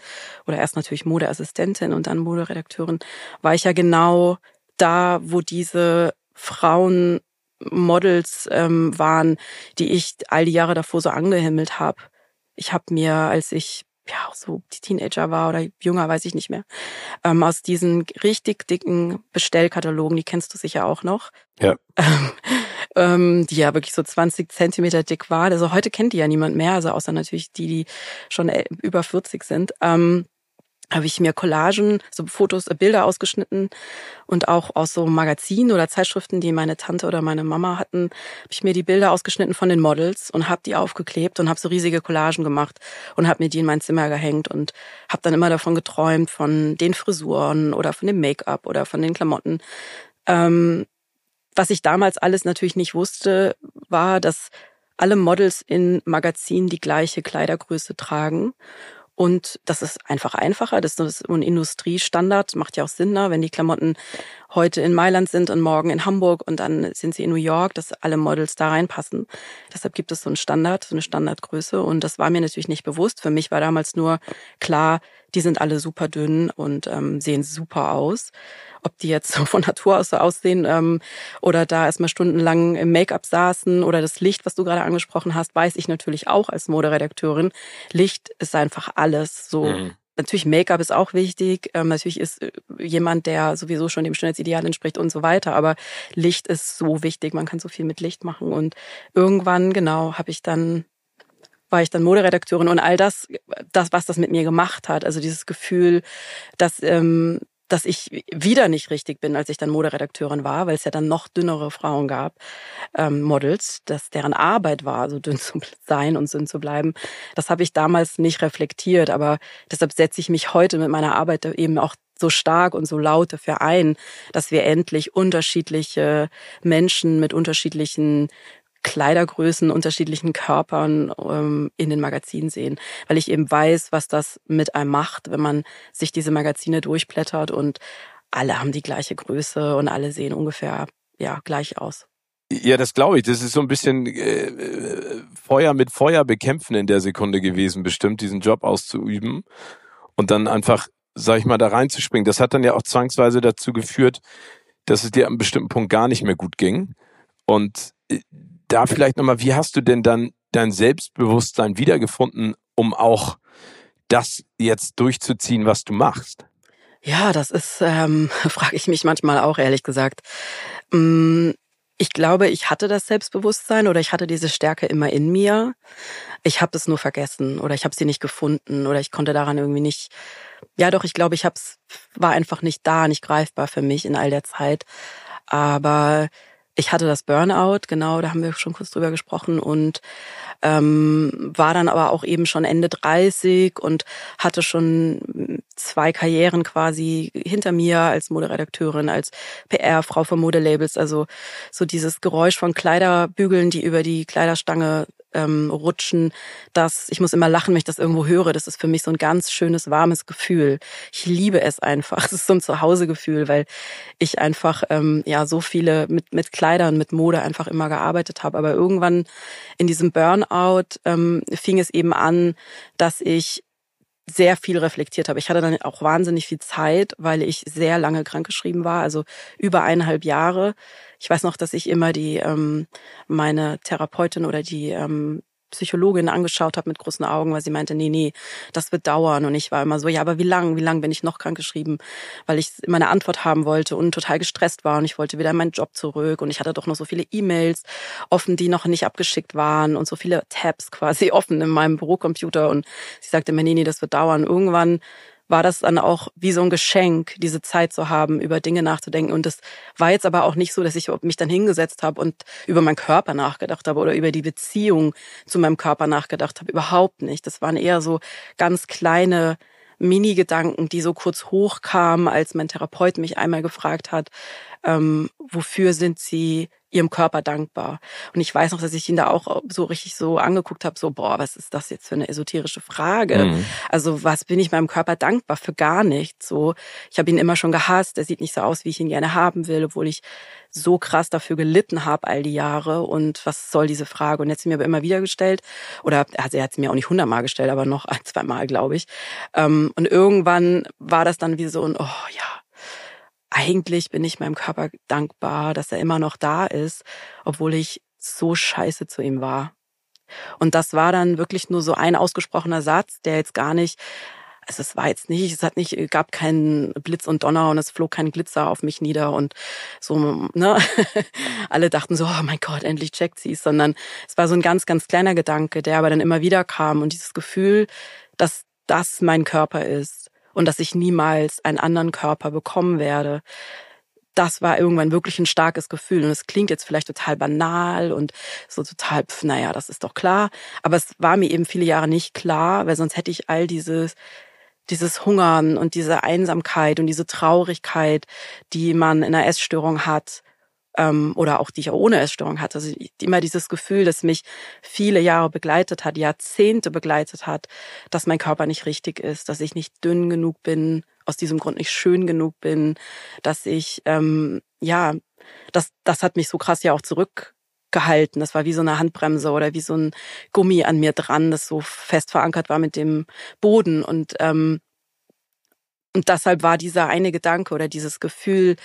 oder erst natürlich Modeassistentin und dann Moderedakteurin, war ich ja genau da, wo diese Frauen Models ähm, waren, die ich all die Jahre davor so angehimmelt habe. Ich habe mir, als ich ja auch so Teenager war oder jünger, weiß ich nicht mehr, ähm, aus diesen richtig dicken Bestellkatalogen, die kennst du sicher auch noch, ja. ähm, die ja wirklich so zwanzig Zentimeter dick waren. Also heute kennt die ja niemand mehr, also außer natürlich die, die schon über vierzig sind. Ähm, habe ich mir Collagen, so Fotos, Bilder ausgeschnitten und auch aus so Magazinen oder Zeitschriften, die meine Tante oder meine Mama hatten, habe ich mir die Bilder ausgeschnitten von den Models und habe die aufgeklebt und habe so riesige Collagen gemacht und habe mir die in mein Zimmer gehängt und habe dann immer davon geträumt, von den Frisuren oder von dem Make-up oder von den Klamotten. Ähm, was ich damals alles natürlich nicht wusste, war, dass alle Models in Magazinen die gleiche Kleidergröße tragen Und das ist einfach einfacher. Das ist ein Industriestandard. Macht ja auch Sinn, ne? Wenn die Klamotten heute in Mailand sind und morgen in Hamburg und dann sind sie in New York, dass alle Models da reinpassen. Deshalb gibt es so einen Standard, so eine Standardgröße. Und das war mir natürlich nicht bewusst. Für mich war damals nur klar, die sind alle super dünn und ähm, sehen super aus. Ob die jetzt von Natur aus so aussehen ähm, oder da erstmal stundenlang im Make-up saßen oder das Licht, was du gerade angesprochen hast, weiß ich natürlich auch als Moderedakteurin. Licht ist einfach alles so. Mhm. Natürlich Make-up ist auch wichtig, ähm, natürlich ist jemand, der sowieso schon dem Schönheitsideal entspricht und so weiter, aber Licht ist so wichtig, man kann so viel mit Licht machen und irgendwann, genau, habe ich dann, war ich dann Moderedakteurin und all das, das, was das mit mir gemacht hat, also dieses Gefühl, dass, ähm, dass ich wieder nicht richtig bin, als ich dann Moderedakteurin war, weil es ja dann noch dünnere Frauen gab, ähm, Models, dass deren Arbeit war, so dünn zu sein und dünn zu bleiben. Das habe ich damals nicht reflektiert, aber deshalb setze ich mich heute mit meiner Arbeit eben auch so stark und so laut dafür ein, dass wir endlich unterschiedliche Menschen mit unterschiedlichen Kleidergrößen, unterschiedlichen Körpern ähm, in den Magazinen sehen, weil ich eben weiß, was das mit einem macht, wenn man sich diese Magazine durchblättert und alle haben die gleiche Größe und alle sehen ungefähr ja gleich aus. Ja, das glaube ich. Das ist so ein bisschen äh, Feuer mit Feuer bekämpfen in der Sekunde gewesen, bestimmt diesen Job auszuüben und dann einfach, sag ich mal, da reinzuspringen. Das hat dann ja auch zwangsweise dazu geführt, dass es dir an einem bestimmten Punkt gar nicht mehr gut ging und äh, da vielleicht nochmal, wie hast du denn dann dein Selbstbewusstsein wiedergefunden, um auch das jetzt durchzuziehen, was du machst? Ja, das ist, ähm, frage ich mich manchmal auch, ehrlich gesagt. Ich glaube, ich hatte das Selbstbewusstsein oder ich hatte diese Stärke immer in mir. Ich habe es nur vergessen oder ich habe sie nicht gefunden oder ich konnte daran irgendwie nicht... Ja doch, ich glaube, ich hab's, war einfach nicht da, nicht greifbar für mich in all der Zeit. Aber... Ich hatte das Burnout, genau, da haben wir schon kurz drüber gesprochen und ähm, war dann aber auch eben schon Ende dreißig und hatte schon zwei Karrieren quasi hinter mir als Moderedakteurin, als P R-Frau für Modelabels, also so dieses Geräusch von Kleiderbügeln, die über die Kleiderstange ähm, rutschen, dass ich muss immer lachen, wenn ich das irgendwo höre, das ist für mich so ein ganz schönes, warmes Gefühl. Ich liebe es einfach, es ist so ein Zuhausegefühl, weil ich einfach ähm, ja so viele mit mit Kleidern, mit Mode einfach immer gearbeitet habe. Aber irgendwann in diesem Burnout ähm, fing es eben an, dass ich sehr viel reflektiert habe. Ich hatte dann auch wahnsinnig viel Zeit, weil ich sehr lange krankgeschrieben war, also über eineinhalb Jahre. Ich weiß noch, dass ich immer die ähm, meine Therapeutin oder die ähm, Psychologin angeschaut habe mit großen Augen, weil sie meinte, nee, nee, das wird dauern. Und ich war immer so, ja, aber wie lang, wie lang bin ich noch krankgeschrieben? Weil ich immer eine Antwort haben wollte und total gestresst war und ich wollte wieder in meinen Job zurück und ich hatte doch noch so viele E-Mails offen, die noch nicht abgeschickt waren und so viele Tabs quasi offen in meinem Bürocomputer. Und sie sagte mir, nee, nee, das wird dauern. Irgendwann war das dann auch wie so ein Geschenk, diese Zeit zu haben, über Dinge nachzudenken. Und das war jetzt aber auch nicht so, dass ich mich dann hingesetzt habe und über meinen Körper nachgedacht habe oder über die Beziehung zu meinem Körper nachgedacht habe. Überhaupt nicht. Das waren eher so ganz kleine Mini-Gedanken, die so kurz hochkamen, als mein Therapeut mich einmal gefragt hat, ähm, wofür sind Sie ihrem Körper dankbar? Und ich weiß noch, dass ich ihn da auch so richtig so angeguckt habe, so, boah, was ist das jetzt für eine esoterische Frage? Mhm. Also was bin ich meinem Körper dankbar? Für gar nichts. So, ich habe ihn immer schon gehasst, er sieht nicht so aus, wie ich ihn gerne haben will, obwohl ich so krass dafür gelitten habe all die Jahre und was soll diese Frage? Und er hat sie mir aber immer wieder gestellt oder, also er hat sie mir auch nicht hundertmal gestellt, aber noch ein, zweimal, glaube ich. Und irgendwann war das dann wie so ein, oh ja, eigentlich bin ich meinem Körper dankbar, dass er immer noch da ist, obwohl ich so scheiße zu ihm war. Und das war dann wirklich nur so ein ausgesprochener Satz, der jetzt gar nicht, also es war jetzt nicht, es hat nicht, gab keinen Blitz und Donner und es flog kein Glitzer auf mich nieder und so, ne? Alle dachten so, oh mein Gott, endlich checkt sie es, sondern es war so ein ganz, ganz kleiner Gedanke, der aber dann immer wieder kam und dieses Gefühl, dass das mein Körper ist. Und dass ich niemals einen anderen Körper bekommen werde. Das war irgendwann wirklich ein starkes Gefühl. Und es klingt jetzt vielleicht total banal und so total, pf, naja, das ist doch klar. Aber es war mir eben viele Jahre nicht klar, weil sonst hätte ich all dieses, dieses Hungern und diese Einsamkeit und diese Traurigkeit, die man in einer Essstörung hat, ähm, oder auch die ich auch ohne Essstörung hatte. Also immer dieses Gefühl, das mich viele Jahre begleitet hat, Jahrzehnte begleitet hat, dass mein Körper nicht richtig ist, dass ich nicht dünn genug bin, aus diesem Grund nicht schön genug bin, dass ich, ähm, ja, das, das hat mich so krass ja auch zurückgehalten. Das war wie so eine Handbremse oder wie so ein Gummi an mir dran, das so fest verankert war mit dem Boden. Und ähm, und deshalb war dieser eine Gedanke oder dieses Gefühl,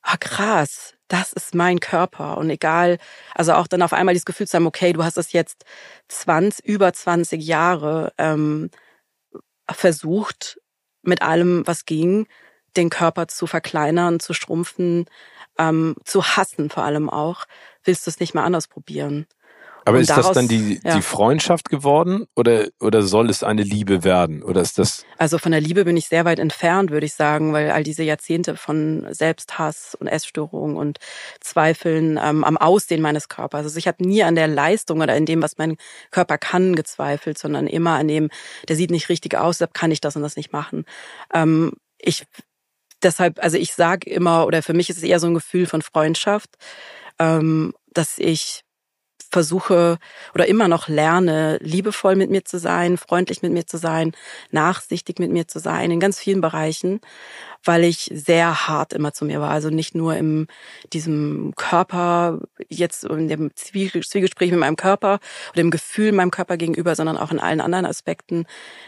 ah, krass, das ist mein Körper. Und egal, also auch dann auf einmal dieses Gefühl zu haben, okay, du hast es jetzt zwanzig, über zwanzig Jahre ähm, versucht, mit allem, was ging, den Körper zu verkleinern, zu schrumpfen, ähm, zu hassen vor allem auch. Willst du es nicht mal anders probieren? Aber und ist daraus, das dann die, ja. die Freundschaft geworden oder, oder soll es eine Liebe werden? Oder ist das? Also von der Liebe bin ich sehr weit entfernt, würde ich sagen, weil all diese Jahrzehnte von Selbsthass und Essstörungen und Zweifeln ähm, am Aussehen meines Körpers. Also ich habe nie an der Leistung oder in dem, was mein Körper kann, gezweifelt, sondern immer an dem, der sieht nicht richtig aus, deshalb kann ich das und das nicht machen. Ähm, ich deshalb, also ich sage immer, oder für mich ist es eher so ein Gefühl von Freundschaft, ähm, dass ich versuche oder immer noch lerne, liebevoll mit mir zu sein, freundlich mit mir zu sein, nachsichtig mit mir zu sein, in ganz vielen Bereichen, weil ich sehr hart immer zu mir war. Also nicht nur in diesem Körper, jetzt in dem Zwiegespräch mit meinem Körper oder im Gefühl meinem Körper gegenüber, sondern auch in allen anderen Aspekten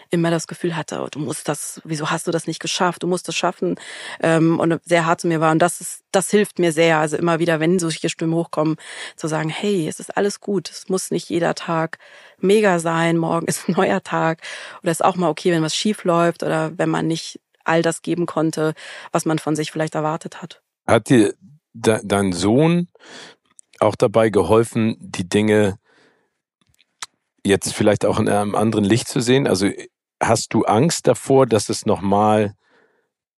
immer das Gefühl hatte, du musst das, wieso hast du das nicht geschafft, du musst das schaffen, und sehr hart zu mir war. Und das ist, das hilft mir sehr. Also immer wieder, wenn solche Stimmen hochkommen, zu sagen, hey, es ist alles gut. Es muss nicht jeder Tag mega sein. Morgen ist ein neuer Tag. Oder ist auch mal okay, wenn was schief läuft oder wenn man nicht all das geben konnte, was man von sich vielleicht erwartet hat. Hat dir de- dein Sohn auch dabei geholfen, die Dinge jetzt vielleicht auch in einem anderen Licht zu sehen? Also hast du Angst davor, dass es nochmal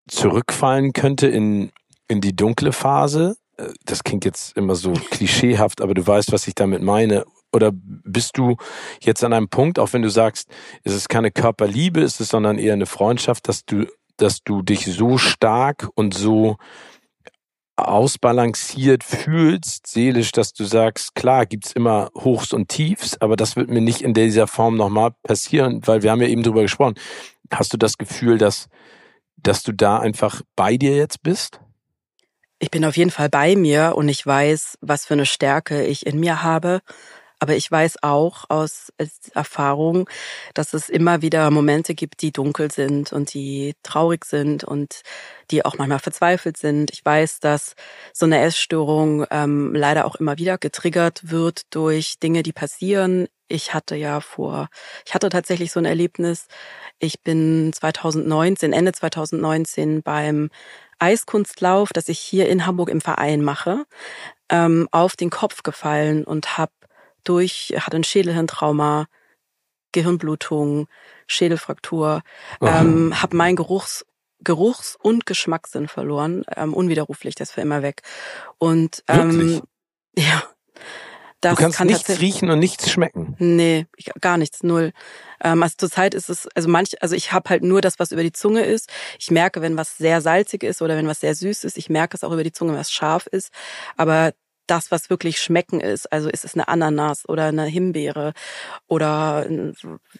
zurückfallen könnte in, in die dunkle Phase? Das klingt jetzt immer so klischeehaft, aber du weißt, was ich damit meine. Oder bist du jetzt an einem Punkt, auch wenn du sagst, es ist keine Körperliebe, es ist sondern eher eine Freundschaft, dass du, dass du dich so stark und so ausbalanciert fühlst, seelisch, dass du sagst, klar, gibt's immer Hochs und Tiefs, aber das wird mir nicht in dieser Form nochmal passieren, weil wir haben ja eben drüber gesprochen. Hast du das Gefühl, dass, dass du da einfach bei dir jetzt bist? Ich bin auf jeden Fall bei mir und ich weiß, was für eine Stärke ich in mir habe. Aber ich weiß auch aus Erfahrung, dass es immer wieder Momente gibt, die dunkel sind und die traurig sind und die auch manchmal verzweifelt sind. Ich weiß, dass so eine Essstörung ähm, leider auch immer wieder getriggert wird durch Dinge, die passieren. Ich hatte ja vor, ich hatte tatsächlich so ein Erlebnis. Ich bin zwanzig neunzehn, Ende zwanzig neunzehn beim Eiskunstlauf, das ich hier in Hamburg im Verein mache, ähm, auf den Kopf gefallen und habe durch, hatte ein Schädelhirntrauma, Gehirnblutung, Schädelfraktur, ähm, habe meinen Geruchs, Geruchs- und Geschmackssinn verloren, ähm, unwiderruflich, das für immer weg. Und ähm, ja, das du kannst kann nichts riechen und nichts schmecken. Nee, gar nichts, null. Ähm, also zurzeit ist es, also manch, also ich habe halt nur das, was über die Zunge ist. Ich merke, wenn was sehr salzig ist oder wenn was sehr süß ist. Ich merke es auch über die Zunge, wenn was scharf ist. Aber das, was wirklich schmecken ist, also ist es eine Ananas oder eine Himbeere oder ein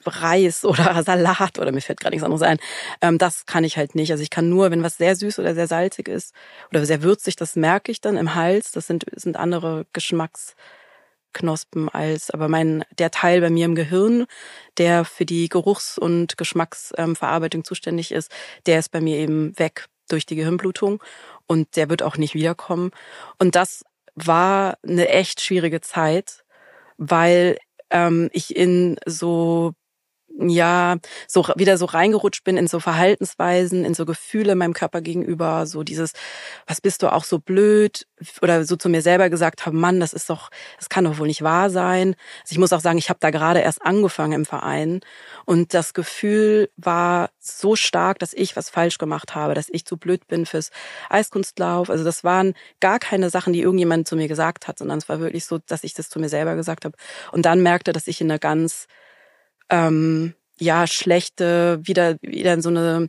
Reis oder Salat oder mir fällt gerade nichts anderes ein, ähm, das kann ich halt nicht. Also ich kann nur, wenn was sehr süß oder sehr salzig ist oder sehr würzig, das merke ich dann im Hals. Das sind, sind andere Geschmacks Knospen als, aber mein, der Teil bei mir im Gehirn, der für die Geruchs- und Geschmacksverarbeitung ähm, zuständig ist, der ist bei mir eben weg durch die Gehirnblutung und der wird auch nicht wiederkommen. Und das war eine echt schwierige Zeit, weil ähm, ich in so, ja, so wieder so reingerutscht bin in so Verhaltensweisen, in so Gefühle meinem Körper gegenüber, so dieses, was bist du auch so blöd, oder so zu mir selber gesagt habe, Mann, das ist doch, das kann doch wohl nicht wahr sein. Also ich muss auch sagen, ich habe da gerade erst angefangen im Verein und das Gefühl war so stark, dass ich was falsch gemacht habe, dass ich zu blöd bin fürs Eiskunstlauf. Also das waren gar keine Sachen, die irgendjemand zu mir gesagt hat, sondern es war wirklich so, dass ich das zu mir selber gesagt habe und dann merkte, dass ich in einer ganz Ähm, ja, schlechte, wieder, wieder in so eine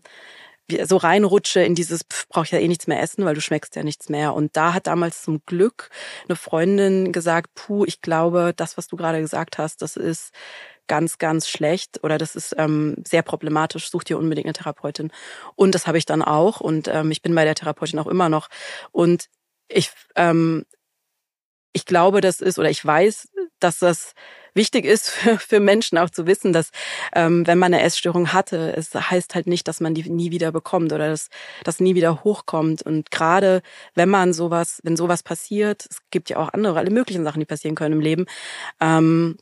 so reinrutsche in dieses, brauche ich ja eh nichts mehr essen, weil du schmeckst ja nichts mehr. Und da hat damals zum Glück eine Freundin gesagt, puh, ich glaube, das, was du gerade gesagt hast, das ist ganz, ganz schlecht oder das ist ähm, sehr problematisch, such dir unbedingt eine Therapeutin. Und das habe ich dann auch und ähm, ich bin bei der Therapeutin auch immer noch. Und ich, ähm, ich glaube, das ist, oder ich weiß, dass das wichtig ist für, für Menschen auch zu wissen, dass ähm, wenn man eine Essstörung hatte, es heißt halt nicht, dass man die nie wieder bekommt oder dass das nie wieder hochkommt. Und gerade wenn man sowas, wenn sowas passiert, es gibt ja auch andere, alle möglichen Sachen, die passieren können im Leben. Ähm,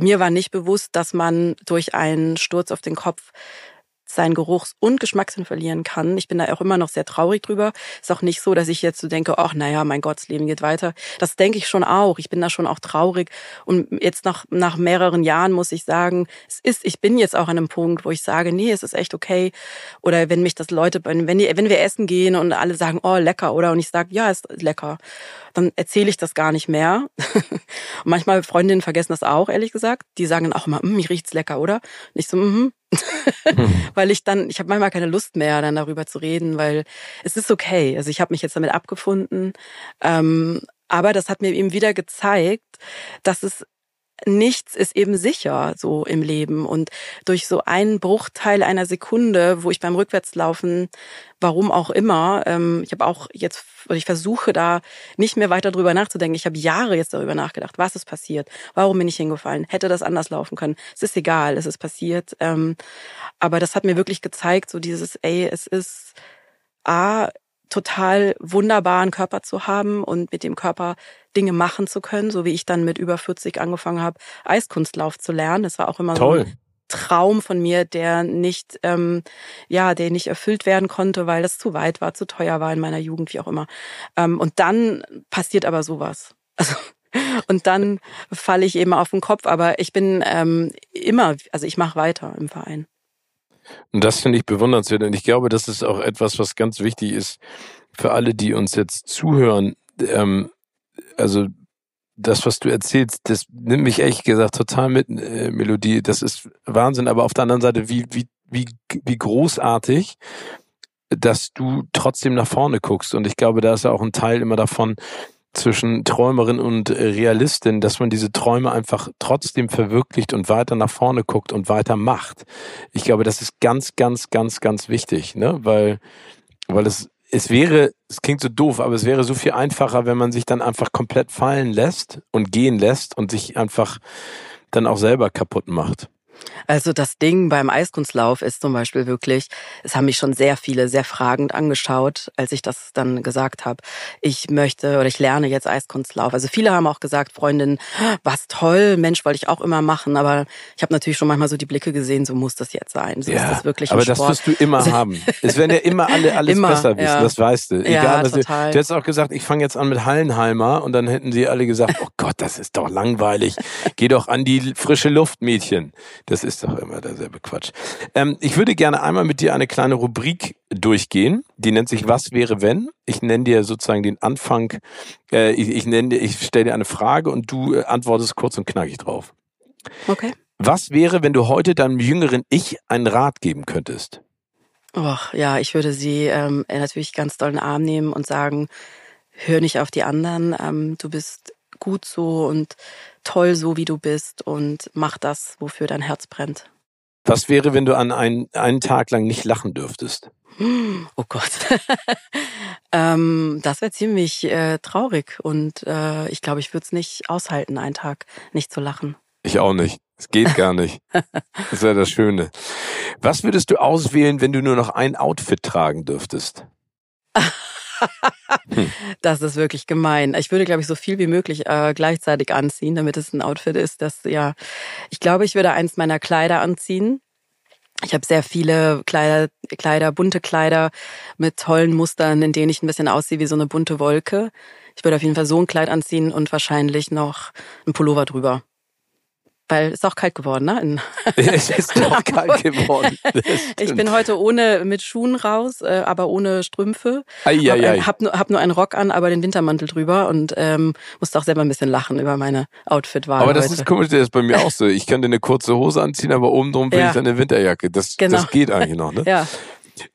mir war nicht bewusst, dass man durch einen Sturz auf den Kopf seinen Geruchs- und Geschmackssinn verlieren kann. Ich bin da auch immer noch sehr traurig drüber. Ist auch nicht so, dass ich jetzt so denke, ach naja, mein Gott, das Leben geht weiter. Das denke ich schon auch. Ich bin da schon auch traurig. Und jetzt nach, nach mehreren Jahren muss ich sagen, es ist, ich bin jetzt auch an einem Punkt, wo ich sage, nee, es ist echt okay. Oder wenn mich das Leute, wenn, die, wenn wir essen gehen und alle sagen, oh, lecker, oder? Und ich sage, ja, ist lecker. Dann erzähle ich das gar nicht mehr. Und manchmal Freundinnen vergessen das auch, ehrlich gesagt. Die sagen dann auch immer, mir riecht's lecker, oder? Und ich so, mhm. Weil ich dann, ich habe manchmal keine Lust mehr, dann darüber zu reden, weil es ist okay. Also ich habe mich jetzt damit abgefunden. Ähm, aber das hat mir eben wieder gezeigt, dass es nichts ist eben sicher so im Leben. Und durch so einen Bruchteil einer Sekunde, wo ich beim Rückwärtslaufen, warum auch immer, ähm, ich habe auch jetzt, ich versuche da nicht mehr weiter drüber nachzudenken. Ich habe Jahre jetzt darüber nachgedacht, was ist passiert, warum bin ich hingefallen, hätte das anders laufen können. Es ist egal, es ist passiert. Ähm, aber das hat mir wirklich gezeigt, so dieses, ey, es ist A, total wunderbaren Körper zu haben und mit dem Körper Dinge machen zu können, so wie ich dann mit über vierzig angefangen habe, Eiskunstlauf zu lernen. Das war auch immer Toll. So ein Traum von mir, der nicht, ähm, ja, der nicht erfüllt werden konnte, weil das zu weit war, zu teuer war in meiner Jugend, wie auch immer. Ähm, und dann passiert aber sowas. Also, und dann falle ich eben auf den Kopf. Aber ich bin ähm, immer, also ich mache weiter im Verein. Und das finde ich bewundernswert. Und ich glaube, das ist auch etwas, was ganz wichtig ist für alle, die uns jetzt zuhören. Ähm, also das, was du erzählst, das nimmt mich ehrlich gesagt total mit, äh, Melodie. Das ist Wahnsinn. Aber auf der anderen Seite, wie, wie, wie, wie großartig, dass du trotzdem nach vorne guckst. Und ich glaube, da ist ja auch ein Teil immer davon, zwischen Träumerin und Realistin, dass man diese Träume einfach trotzdem verwirklicht und weiter nach vorne guckt und weiter macht. Ich glaube, das ist ganz, ganz, ganz, ganz wichtig, ne? Weil, weil es, es wäre, es klingt so doof, aber es wäre so viel einfacher, wenn man sich dann einfach komplett fallen lässt und gehen lässt und sich einfach dann auch selber kaputt macht. Also das Ding beim Eiskunstlauf ist zum Beispiel wirklich, es haben mich schon sehr viele sehr fragend angeschaut, als ich das dann gesagt habe, ich möchte oder ich lerne jetzt Eiskunstlauf. Also viele haben auch gesagt, Freundin, was toll, Mensch, wollte ich auch immer machen, aber ich habe natürlich schon manchmal so die Blicke gesehen, so muss das jetzt sein, so ja, ist das wirklich ein aber Sport. Aber das wirst du immer haben. Es werden ja immer alle alles immer, besser wissen, ja. Das weißt du. Egal, ja, was total. Du, du hättest auch gesagt, ich fange jetzt an mit Hallenheimer und dann hätten sie alle gesagt, oh Gott, das ist doch langweilig, geh doch an die frische Luft, Mädchen. Das ist doch immer derselbe Quatsch. Ähm, ich würde gerne einmal mit dir eine kleine Rubrik durchgehen. Die nennt sich Was wäre wenn? Ich nenne dir sozusagen den Anfang. Äh, ich ich nenne dir, ich stelle dir eine Frage und du äh, antwortest kurz und knackig drauf. Okay. Was wäre, wenn du heute deinem jüngeren Ich einen Rat geben könntest? Och, ja, ich würde sie ähm, natürlich ganz doll in den Arm nehmen und sagen, hör nicht auf die anderen. Ähm, du bist gut so und toll so, wie du bist und mach das, wofür dein Herz brennt. Was wäre, wenn du an einen, einen Tag lang nicht lachen dürftest? Oh Gott. ähm, das wäre ziemlich äh, traurig und äh, ich glaube, ich würde es nicht aushalten, einen Tag nicht zu lachen. Ich auch nicht. Es geht gar nicht. Das wäre das Schöne. Was würdest du auswählen, wenn du nur noch ein Outfit tragen dürftest? Das ist wirklich gemein. Ich würde, glaube ich, so viel wie möglich äh, gleichzeitig anziehen, damit es ein Outfit ist, das, ja, ich glaube, ich würde eins meiner Kleider anziehen. Ich habe sehr viele Kleider, Kleider, bunte Kleider mit tollen Mustern, in denen ich ein bisschen aussehe wie so eine bunte Wolke. Ich würde auf jeden Fall so ein Kleid anziehen und wahrscheinlich noch einen Pullover drüber. Weil es ist auch kalt geworden, ne? In, es ist auch kalt geworden. Ich bin heute ohne mit Schuhen raus, aber ohne Strümpfe. Ich hab, hab, nur, hab nur einen Rock an, aber den Wintermantel drüber und ähm, musste auch selber ein bisschen lachen über meine Outfitwahl. Aber das heute. Ist komisch, das ist bei mir auch so. Ich könnte eine kurze Hose anziehen, aber oben drum will ja. ich dann eine Winterjacke. Das, genau. das geht eigentlich noch, ne? Ja.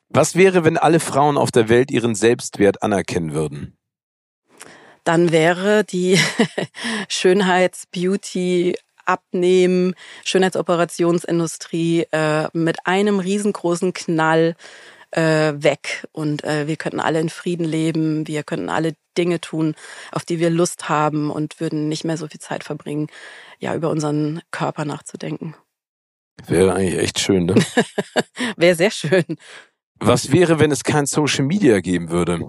Was wäre, wenn alle Frauen auf der Welt ihren Selbstwert anerkennen würden? Dann wäre die Schönheits-, Beauty-, Abnehmen, Schönheitsoperationsindustrie äh, mit einem riesengroßen Knall äh, weg. Und äh, wir könnten alle in Frieden leben, wir könnten alle Dinge tun, auf die wir Lust haben und würden nicht mehr so viel Zeit verbringen, ja, über unseren Körper nachzudenken. Wäre eigentlich echt schön, ne? Wäre sehr schön. Was wäre, wenn es kein Social Media geben würde?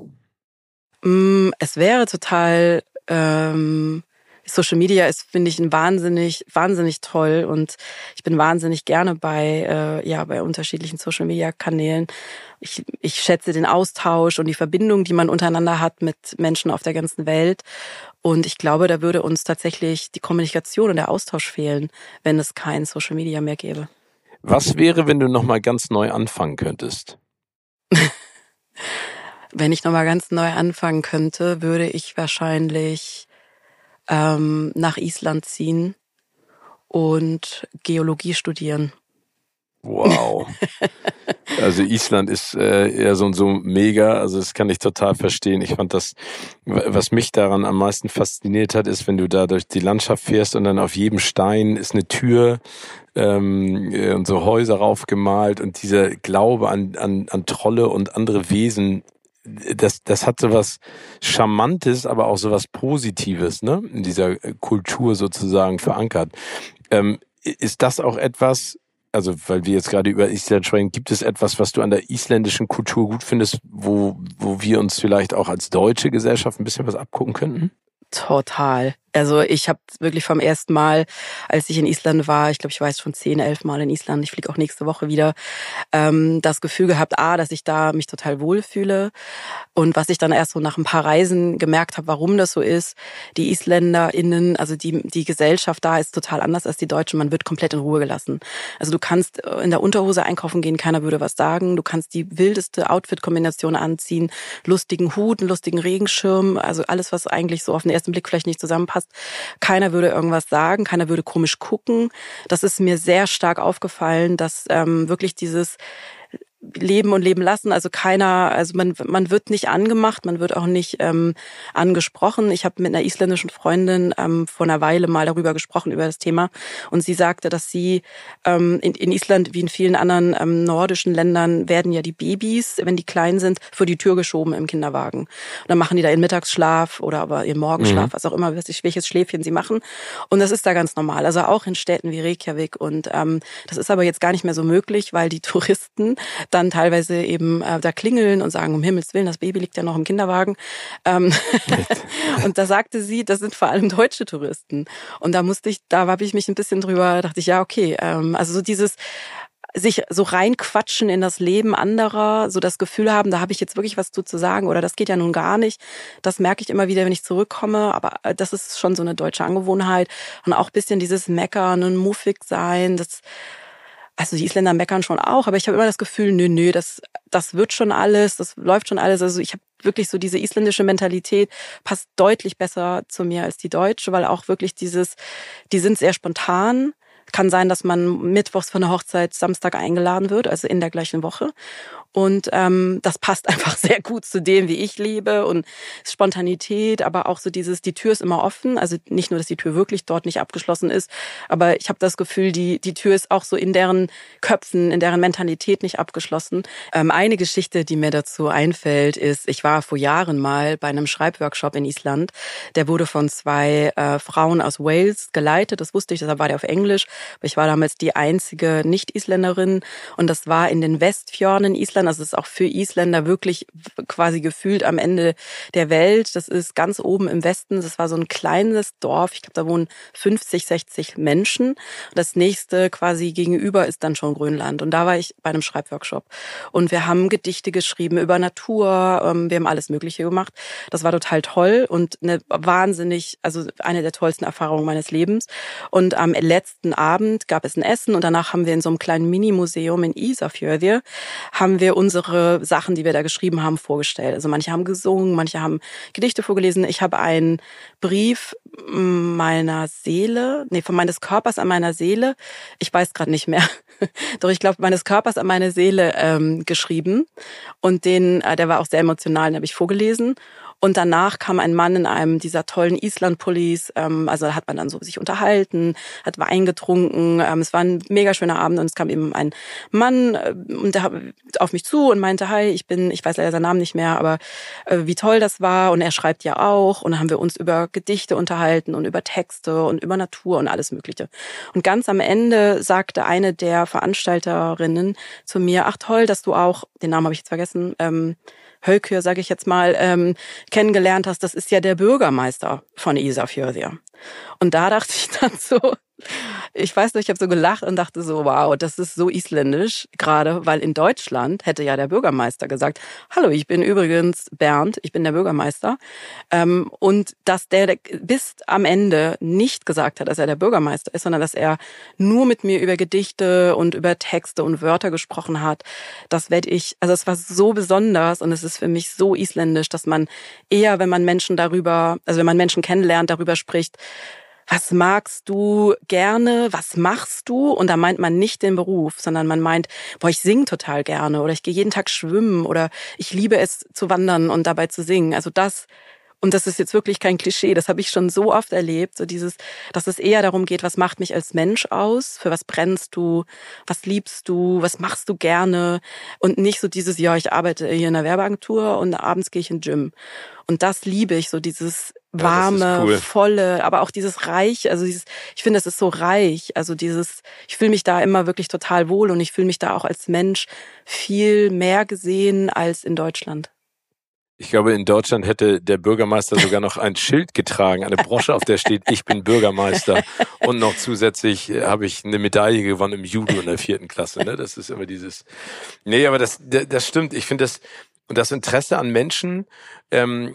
Mm, es wäre total... Ähm, Social Media ist, finde ich, ein wahnsinnig, wahnsinnig toll und ich bin wahnsinnig gerne bei, äh, ja, bei unterschiedlichen Social Media Kanälen. Ich, ich schätze den Austausch und die Verbindung, die man untereinander hat mit Menschen auf der ganzen Welt. Und ich glaube, da würde uns tatsächlich die Kommunikation und der Austausch fehlen, wenn es kein Social Media mehr gäbe. Was wäre, wenn du nochmal ganz neu anfangen könntest? Wenn ich nochmal ganz neu anfangen könnte, würde ich wahrscheinlich Ähm, nach Island ziehen und Geologie studieren. Wow. Also Island ist äh, eher so und so mega, also das kann ich total verstehen. Ich fand das, was mich daran am meisten fasziniert hat, ist, wenn du da durch die Landschaft fährst und dann auf jedem Stein ist eine Tür ähm, und so Häuser raufgemalt und dieser Glaube an, an, an Trolle und andere Wesen, Das, das hat so was Charmantes, aber auch so was Positives, ne? In dieser Kultur sozusagen verankert. Ähm, ist das auch etwas, also weil wir jetzt gerade über Island sprechen, gibt es etwas, was du an der isländischen Kultur gut findest, wo, wo wir uns vielleicht auch als deutsche Gesellschaft ein bisschen was abgucken könnten? Total. Also ich habe wirklich vom ersten Mal, als ich in Island war, ich glaube, ich war jetzt schon zehn, elf Mal in Island, ich fliege auch nächste Woche wieder, ähm, das Gefühl gehabt, A, dass ich da mich total wohlfühle. Und was ich dann erst so nach ein paar Reisen gemerkt habe, warum das so ist, die IsländerInnen, also die die Gesellschaft da ist total anders als die Deutsche, man wird komplett in Ruhe gelassen. Also du kannst in der Unterhose einkaufen gehen, keiner würde was sagen, du kannst die wildeste Outfit-Kombination anziehen, lustigen Hut, einen lustigen Regenschirm, also alles, was eigentlich so auf den ersten Blick vielleicht nicht zusammenpasst. Keiner würde irgendwas sagen, keiner würde komisch gucken. Das ist mir sehr stark aufgefallen, dass ähm, wirklich dieses Leben und Leben lassen, also keiner, also man man wird nicht angemacht, man wird auch nicht ähm, angesprochen. Ich habe mit einer isländischen Freundin ähm, vor einer Weile mal darüber gesprochen, über das Thema und sie sagte, dass sie ähm, in, in Island, wie in vielen anderen ähm, nordischen Ländern, werden ja die Babys, wenn die klein sind, vor die Tür geschoben im Kinderwagen. Und dann machen die da ihren Mittagsschlaf oder aber ihren Morgenschlaf, mhm. was auch immer, welches Schläfchen sie machen und das ist da ganz normal, also auch in Städten wie Reykjavik und ähm, das ist aber jetzt gar nicht mehr so möglich, weil die Touristen dann teilweise eben äh, da klingeln und sagen, um Himmels Willen, das Baby liegt ja noch im Kinderwagen. Ähm und da sagte sie, das sind vor allem deutsche Touristen. Und da musste ich, da habe ich mich ein bisschen drüber, dachte ich, ja, okay. Ähm, also so dieses sich so reinquatschen in das Leben anderer, so das Gefühl haben, da habe ich jetzt wirklich was zu, zu sagen oder das geht ja nun gar nicht. Das merke ich immer wieder, wenn ich zurückkomme, aber das ist schon so eine deutsche Angewohnheit. Und auch ein bisschen dieses Meckern und muffig sein, das... Also die Isländer meckern schon auch, aber ich habe immer das Gefühl, nö, nö, das, das wird schon alles, das läuft schon alles. Also ich habe wirklich so diese isländische Mentalität, passt deutlich besser zu mir als die deutsche, weil auch wirklich dieses, die sind sehr spontan. Kann sein, dass man mittwochs von der Hochzeit Samstag eingeladen wird, also in der gleichen Woche. Und ähm, das passt einfach sehr gut zu dem, wie ich lebe und Spontanität, aber auch so dieses, die Tür ist immer offen. Also nicht nur, dass die Tür wirklich dort nicht abgeschlossen ist, aber ich habe das Gefühl, die die Tür ist auch so in deren Köpfen, in deren Mentalität nicht abgeschlossen. Ähm, eine Geschichte, die mir dazu einfällt, ist, ich war vor Jahren mal bei einem Schreibworkshop in Island. Der wurde von zwei äh, Frauen aus Wales geleitet, das wusste ich, deshalb war der auf Englisch. Aber ich war damals die einzige Nicht-Isländerin und das war in den Westfjorden in Island. Also es ist auch für Isländer wirklich quasi gefühlt am Ende der Welt. Das ist ganz oben im Westen. Das war so ein kleines Dorf. Ich glaube, da wohnen fünfzig, sechzig Menschen. Das nächste quasi gegenüber ist dann schon Grönland. Und da war ich bei einem Schreibworkshop. Und wir haben Gedichte geschrieben über Natur. Wir haben alles Mögliche gemacht. Das war total toll und eine wahnsinnig, also eine der tollsten Erfahrungen meines Lebens. Und am letzten Abend gab es ein Essen und danach haben wir in so einem kleinen Mini-Museum in Isafjörður haben wir unsere Sachen, die wir da geschrieben haben, vorgestellt. Also manche haben gesungen, manche haben Gedichte vorgelesen. Ich habe einen Brief meiner Seele, nee, von meines Körpers an meiner Seele, ich weiß gerade nicht mehr, doch ich glaube, meines Körpers an meine Seele ähm, geschrieben und den, äh, der war auch sehr emotional, den habe ich vorgelesen. Und danach kam ein Mann in einem dieser tollen Island-Pullis, ähm, also hat man dann so sich unterhalten, hat Wein getrunken, ähm, es war ein mega schöner Abend und es kam eben ein Mann äh, und der auf mich zu und meinte, hi, ich bin, ich weiß leider seinen Namen nicht mehr, aber äh, wie toll das war und er schreibt ja auch und dann haben wir uns über Gedichte unterhalten und über Texte und über Natur und alles Mögliche. Und ganz am Ende sagte eine der Veranstalterinnen zu mir, ach toll, dass du auch, den Namen habe ich jetzt vergessen, ähm, Höllkür, sage ich jetzt mal, ähm, kennengelernt hast, das ist ja der Bürgermeister von Isafjörður. Und da dachte ich dann so, ich weiß nicht, ich habe so gelacht und dachte so, wow, das ist so isländisch gerade, weil in Deutschland hätte ja der Bürgermeister gesagt, hallo, ich bin übrigens Bernd, ich bin der Bürgermeister. Ähm, und dass der bis am Ende nicht gesagt hat, dass er der Bürgermeister ist, sondern dass er nur mit mir über Gedichte und über Texte und Wörter gesprochen hat, das werde ich, also es war so besonders und es ist für mich so isländisch, dass man eher, wenn man Menschen darüber, also wenn man Menschen kennenlernt, darüber spricht, was magst du gerne, was machst du? Und da meint man nicht den Beruf, sondern man meint, boah, ich singe total gerne oder ich gehe jeden Tag schwimmen oder ich liebe es zu wandern und dabei zu singen. Also das, und das ist jetzt wirklich kein Klischee, das habe ich schon so oft erlebt, so dieses, dass es eher darum geht, was macht mich als Mensch aus, für was brennst du, was liebst du, was machst du gerne und nicht so dieses, ja, ich arbeite hier in einer Werbeagentur und abends gehe ich in den Gym. Und das liebe ich, so dieses warme, ja, cool. volle, aber auch dieses reich, also dieses, ich finde, das ist so reich, also dieses, ich fühle mich da immer wirklich total wohl und ich fühle mich da auch als Mensch viel mehr gesehen als in Deutschland. Ich glaube, in Deutschland hätte der Bürgermeister sogar noch ein Schild getragen, eine Brosche, auf der steht, ich bin Bürgermeister. Und noch zusätzlich habe ich eine Medaille gewonnen im Judo in der vierten Klasse. Ne? Das ist immer dieses, nee, aber das, das stimmt. Ich finde das, und das Interesse an Menschen, ähm,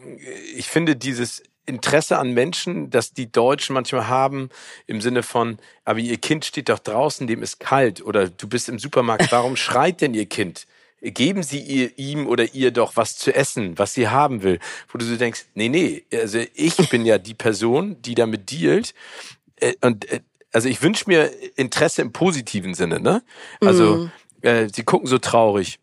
ich finde dieses Interesse an Menschen, das die Deutschen manchmal haben, im Sinne von, aber ihr Kind steht doch draußen, dem ist kalt. Oder du bist im Supermarkt, warum schreit denn ihr Kind? Geben Sie ihr, ihm oder ihr doch was zu essen, was sie haben will. Wo du so denkst, nee, nee, also ich bin ja die Person, die damit dealt. Und also ich wünsche mir Interesse im positiven Sinne, ne? Also mm. äh, sie gucken so traurig.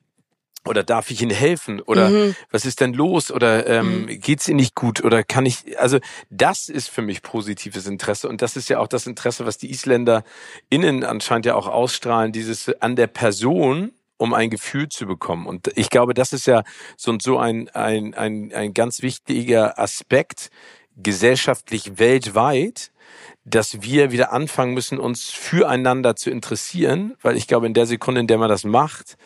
Oder darf ich Ihnen helfen? Oder mhm. was ist denn los? Oder ähm, geht's Ihnen nicht gut? Oder kann ich, also das ist für mich positives Interesse. Und das ist ja auch das Interesse, was die IsländerInnen anscheinend ja auch ausstrahlen, dieses an der Person, um ein Gefühl zu bekommen. Und ich glaube, das ist ja so und so ein, ein, ein, ein ganz wichtiger Aspekt gesellschaftlich weltweit, dass wir wieder anfangen müssen, uns füreinander zu interessieren. Weil ich glaube, in der Sekunde, in der man das macht,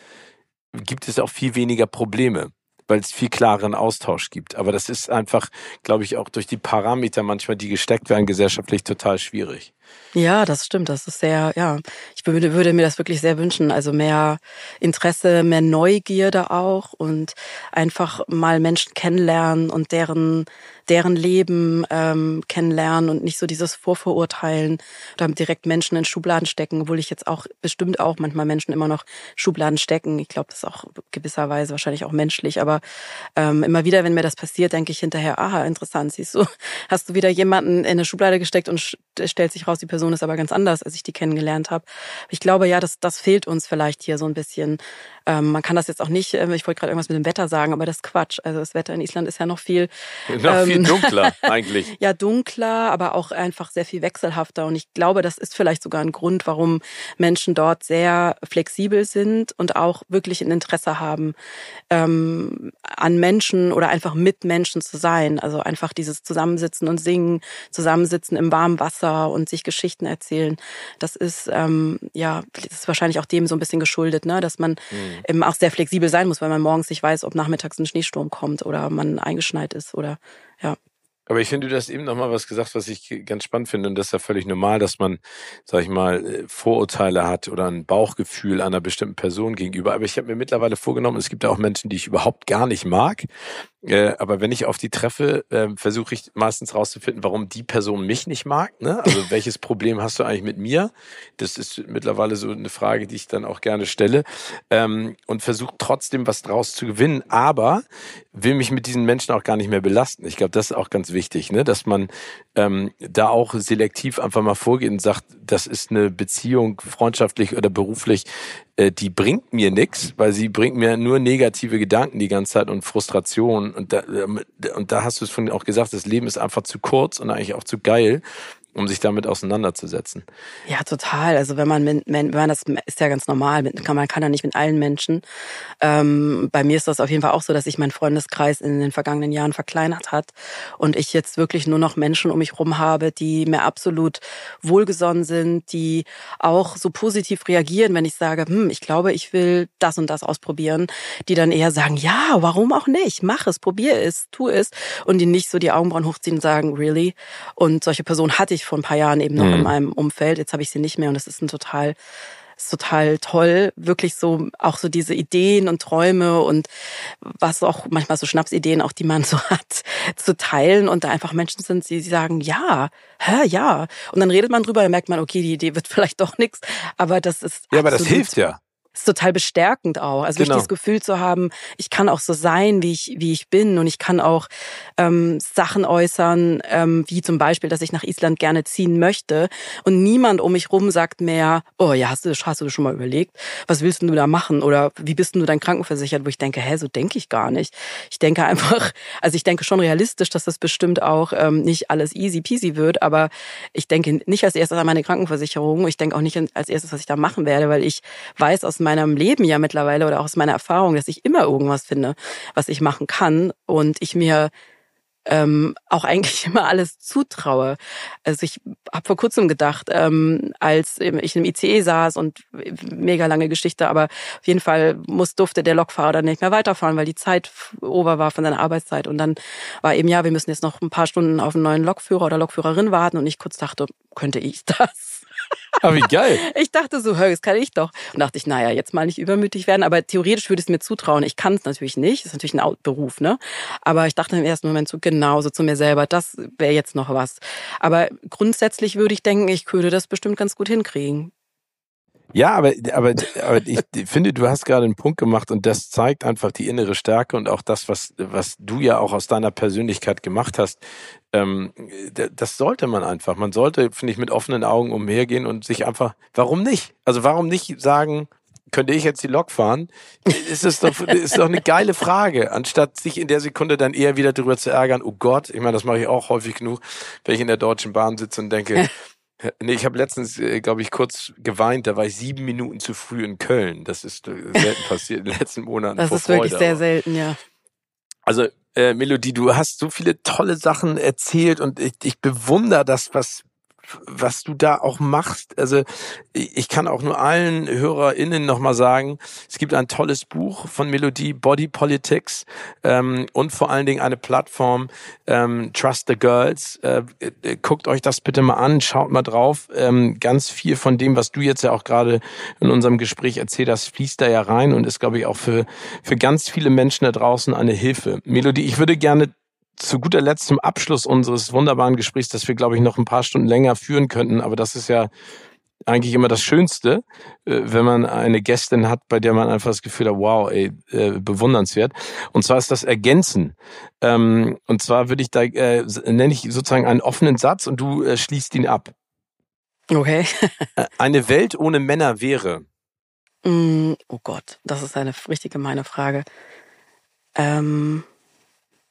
gibt es auch viel weniger Probleme, weil es viel klareren Austausch gibt. Aber das ist einfach, glaube ich, auch durch die Parameter manchmal, die gesteckt werden, gesellschaftlich total schwierig. Ja, das stimmt. Das ist sehr, ja, ich würde, würde mir das wirklich sehr wünschen. Also mehr Interesse, mehr Neugierde auch und einfach mal Menschen kennenlernen und deren, deren Leben ähm, kennenlernen und nicht so dieses Vorverurteilen oder direkt Menschen in Schubladen stecken, obwohl ich jetzt auch bestimmt auch manchmal Menschen immer noch Schubladen stecken. Ich glaube, das ist auch gewisserweise wahrscheinlich auch menschlich, aber ähm, immer wieder, wenn mir das passiert, denke ich hinterher, aha, interessant, siehst du, hast du wieder jemanden in eine Schublade gesteckt und sch- stellt sich raus, die Person ist aber ganz anders, als ich die kennengelernt habe. Ich glaube ja, das, das fehlt uns vielleicht hier so ein bisschen. Ähm, man kann das jetzt auch nicht, ich wollte gerade irgendwas mit dem Wetter sagen, aber das ist Quatsch. Also das Wetter in Island ist ja noch viel... Noch ähm, viel dunkler eigentlich. Ja, dunkler, aber auch einfach sehr viel wechselhafter. Und ich glaube, das ist vielleicht sogar ein Grund, warum Menschen dort sehr flexibel sind und auch wirklich ein Interesse haben, ähm, an Menschen oder einfach mit Menschen zu sein. Also einfach dieses Zusammensitzen und Singen, Zusammensitzen im warmen Wasser und sich Geschichten erzählen. Das ist, ähm, ja, das ist wahrscheinlich auch dem so ein bisschen geschuldet, ne? Dass man mhm. eben auch sehr flexibel sein muss, weil man morgens nicht weiß, ob nachmittags ein Schneesturm kommt oder man eingeschneit ist oder, ja. Aber ich finde, du hast eben nochmal was gesagt, was ich ganz spannend finde. Und das ist ja völlig normal, dass man, sag ich mal, Vorurteile hat oder ein Bauchgefühl einer bestimmten Person gegenüber. Aber ich habe mir mittlerweile vorgenommen, es gibt ja auch Menschen, die ich überhaupt gar nicht mag. Äh, aber wenn ich auf die treffe, äh, versuche ich meistens rauszufinden, warum die Person mich nicht mag. Ne? Also welches Problem hast du eigentlich mit mir? Das ist mittlerweile so eine Frage, die ich dann auch gerne stelle. Ähm, und versuche trotzdem was draus zu gewinnen. Aber will mich mit diesen Menschen auch gar nicht mehr belasten. Ich glaube, das ist auch ganz wichtig, ne, dass man ähm, da auch selektiv einfach mal vorgeht und sagt, das ist eine Beziehung, freundschaftlich oder beruflich, äh, die bringt mir nichts, weil sie bringt mir nur negative Gedanken die ganze Zeit und Frustration. Und da, und da hast du es vorhin auch gesagt, das Leben ist einfach zu kurz und eigentlich auch zu geil, um sich damit auseinanderzusetzen. Ja, total. Also wenn man, wenn man das ist ja ganz normal, man kann ja nicht mit allen Menschen. Ähm, bei mir ist das auf jeden Fall auch so, dass sich mein Freundeskreis in den vergangenen Jahren verkleinert hat und ich jetzt wirklich nur noch Menschen um mich herum habe, die mir absolut wohlgesonnen sind, die auch so positiv reagieren, wenn ich sage, hm, ich glaube, ich will das und das ausprobieren, die dann eher sagen, ja, warum auch nicht? Mach es, probier es, tu es und die nicht so die Augenbrauen hochziehen und sagen, really? Und solche Personen hatte ich vor ein paar Jahren eben noch mhm. in meinem Umfeld. Jetzt habe ich sie nicht mehr und das ist ein total, ist total toll. Wirklich so, auch so diese Ideen und Träume und was auch manchmal so Schnapsideen, auch die man so hat, zu teilen und da einfach Menschen sind, die sagen, ja, hä, ja. Und dann redet man drüber, dann merkt man, okay, die Idee wird vielleicht doch nichts, aber das ist ja, aber das hilft ja. Ist total bestärkend auch. Also genau. Wirklich das Gefühl zu haben, ich kann auch so sein, wie ich wie ich bin und ich kann auch ähm, Sachen äußern, ähm, wie zum Beispiel, dass ich nach Island gerne ziehen möchte und niemand um mich rum sagt mehr, oh ja, hast du, hast du schon mal überlegt, was willst du da machen oder wie bist du dann krankenversichert, wo ich denke, hä, so denke ich gar nicht. Ich denke einfach, also ich denke schon realistisch, dass das bestimmt auch ähm, nicht alles easy peasy wird, aber ich denke nicht als erstes an meine Krankenversicherung, ich denke auch nicht als erstes, was ich da machen werde, weil ich weiß aus meinem Leben ja mittlerweile oder auch aus meiner Erfahrung, dass ich immer irgendwas finde, was ich machen kann und ich mir ähm, auch eigentlich immer alles zutraue. Also ich habe vor kurzem gedacht, ähm, als ich im I C E saß und mega lange Geschichte, aber auf jeden Fall muss, durfte der Lokfahrer dann nicht mehr weiterfahren, weil die Zeit over war von seiner Arbeitszeit und dann war eben, ja, wir müssen jetzt noch ein paar Stunden auf einen neuen Lokführer oder Lokführerin warten und ich kurz dachte, könnte ich das? Aber wie geil. Ich dachte so, hör, das kann ich doch. Und dachte ich, naja, jetzt mal nicht übermütig werden, aber theoretisch würde ich es mir zutrauen. Ich kann es natürlich nicht, das ist natürlich ein Beruf, ne? Aber ich dachte im ersten Moment so, genau, so zu mir selber, das wäre jetzt noch was. Aber grundsätzlich würde ich denken, ich könnte das bestimmt ganz gut hinkriegen. Ja, aber, aber, aber ich finde, du hast gerade einen Punkt gemacht und das zeigt einfach die innere Stärke und auch das, was, was du ja auch aus deiner Persönlichkeit gemacht hast. Ähm, das sollte man einfach. Man sollte, finde ich, mit offenen Augen umhergehen und sich einfach, warum nicht? Also warum nicht sagen, könnte ich jetzt die Lok fahren? Ist das doch, ist doch eine geile Frage, anstatt sich in der Sekunde dann eher wieder darüber zu ärgern, oh Gott, ich meine, das mache ich auch häufig genug, wenn ich in der Deutschen Bahn sitze und denke, nee, ich habe letztens, glaube ich, kurz geweint, da war ich sieben Minuten zu früh in Köln. Das ist selten passiert in den letzten Monaten. Das ist wirklich sehr selten, ja. Also, äh, Melodie, du hast so viele tolle Sachen erzählt und ich, ich bewundere das, was... was du da auch machst. Also ich kann auch nur allen HörerInnen nochmal sagen, es gibt ein tolles Buch von Melodie, Body Politics ähm, und vor allen Dingen eine Plattform, ähm, Trust the Girls. Äh, äh, guckt euch das bitte mal an, schaut mal drauf. Ähm, ganz viel von dem, was du jetzt ja auch gerade in unserem Gespräch erzählt hast, fließt da ja rein und ist, glaube ich, auch für für ganz viele Menschen da draußen eine Hilfe. Melodie, ich würde gerne zu guter Letzt zum Abschluss unseres wunderbaren Gesprächs, das wir, glaube ich, noch ein paar Stunden länger führen könnten, aber das ist ja eigentlich immer das Schönste, wenn man eine Gästin hat, bei der man einfach das Gefühl hat, wow, ey, bewundernswert. Und zwar ist das Ergänzen. Und zwar würde ich da, nenne ich sozusagen einen offenen Satz und du schließt ihn ab. Okay. Eine Welt ohne Männer wäre? Oh Gott, das ist eine richtig gemeine Frage. Ähm...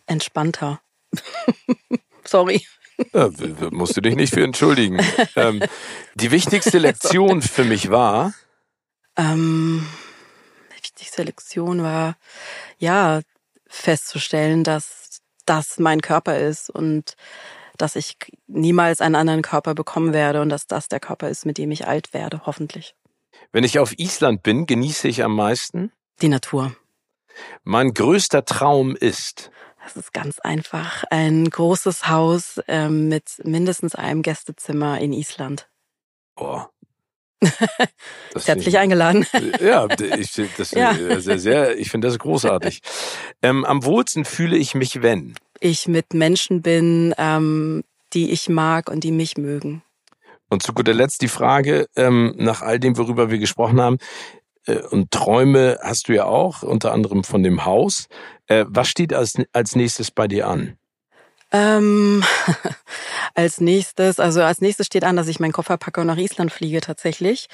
Entspannter. Sorry. Ja, musst du dich nicht für entschuldigen. ähm, die wichtigste Lektion für mich war? Ähm, die wichtigste Lektion war, ja, festzustellen, dass das mein Körper ist und dass ich niemals einen anderen Körper bekommen werde und dass das der Körper ist, mit dem ich alt werde, hoffentlich. Wenn ich auf Island bin, genieße ich am meisten? Die Natur. Mein größter Traum ist? Das ist ganz einfach. Ein großes Haus ähm, mit mindestens einem Gästezimmer in Island. Oh. Herzlich eingeladen. Ja, ich, das, ja. Sehr, sehr, ich finde das großartig. Ähm, am wohlsten fühle ich mich, wenn? Ich mit Menschen bin, ähm, die ich mag und die mich mögen. Und zu guter Letzt die Frage, ähm, nach all dem, worüber wir gesprochen haben, äh, und Träume hast du ja auch, unter anderem von dem Haus. Äh, was steht als, als nächstes bei dir an? Ähm, als nächstes, also als nächstes steht an, dass ich meinen Koffer packe und nach Island fliege tatsächlich.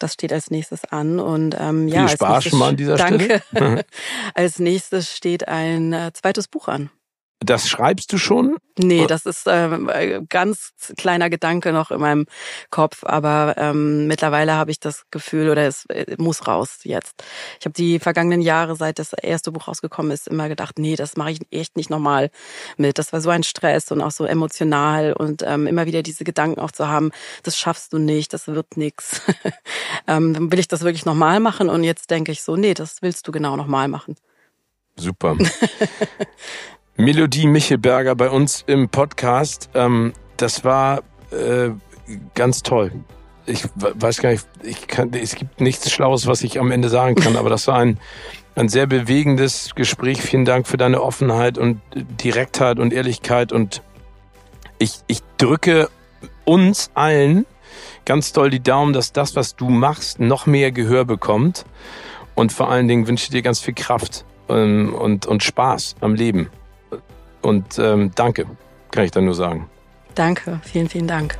Das steht als nächstes an und ähm, ja, viel Spaß schon mal an dieser Stelle. Danke. Als nächstes steht ein äh, zweites Buch an. Das schreibst du schon? Nee, das ist äh, ganz kleiner Gedanke noch in meinem Kopf, aber ähm, mittlerweile habe ich das Gefühl, oder es muss raus jetzt. Ich habe die vergangenen Jahre, seit das erste Buch rausgekommen ist, immer gedacht, nee, das mache ich echt nicht nochmal mit. Das war so ein Stress und auch so emotional und ähm, immer wieder diese Gedanken auch zu haben, das schaffst du nicht, das wird nix. ähm, dann will ich das wirklich nochmal machen und jetzt denke ich so, nee, das willst du genau nochmal machen. Super. Melodie Michelberger bei uns im Podcast, ähm, das war äh, ganz toll. Ich weiß gar nicht, ich kann, es gibt nichts Schlaues, was ich am Ende sagen kann, aber das war ein, ein sehr bewegendes Gespräch. Vielen Dank für deine Offenheit und Direktheit und Ehrlichkeit und ich, ich drücke uns allen ganz doll die Daumen, dass das, was du machst, noch mehr Gehör bekommt und vor allen Dingen wünsche ich dir ganz viel Kraft ähm, und, und Spaß am Leben. Und ähm, danke, kann ich dann nur sagen. Danke, vielen, vielen Dank.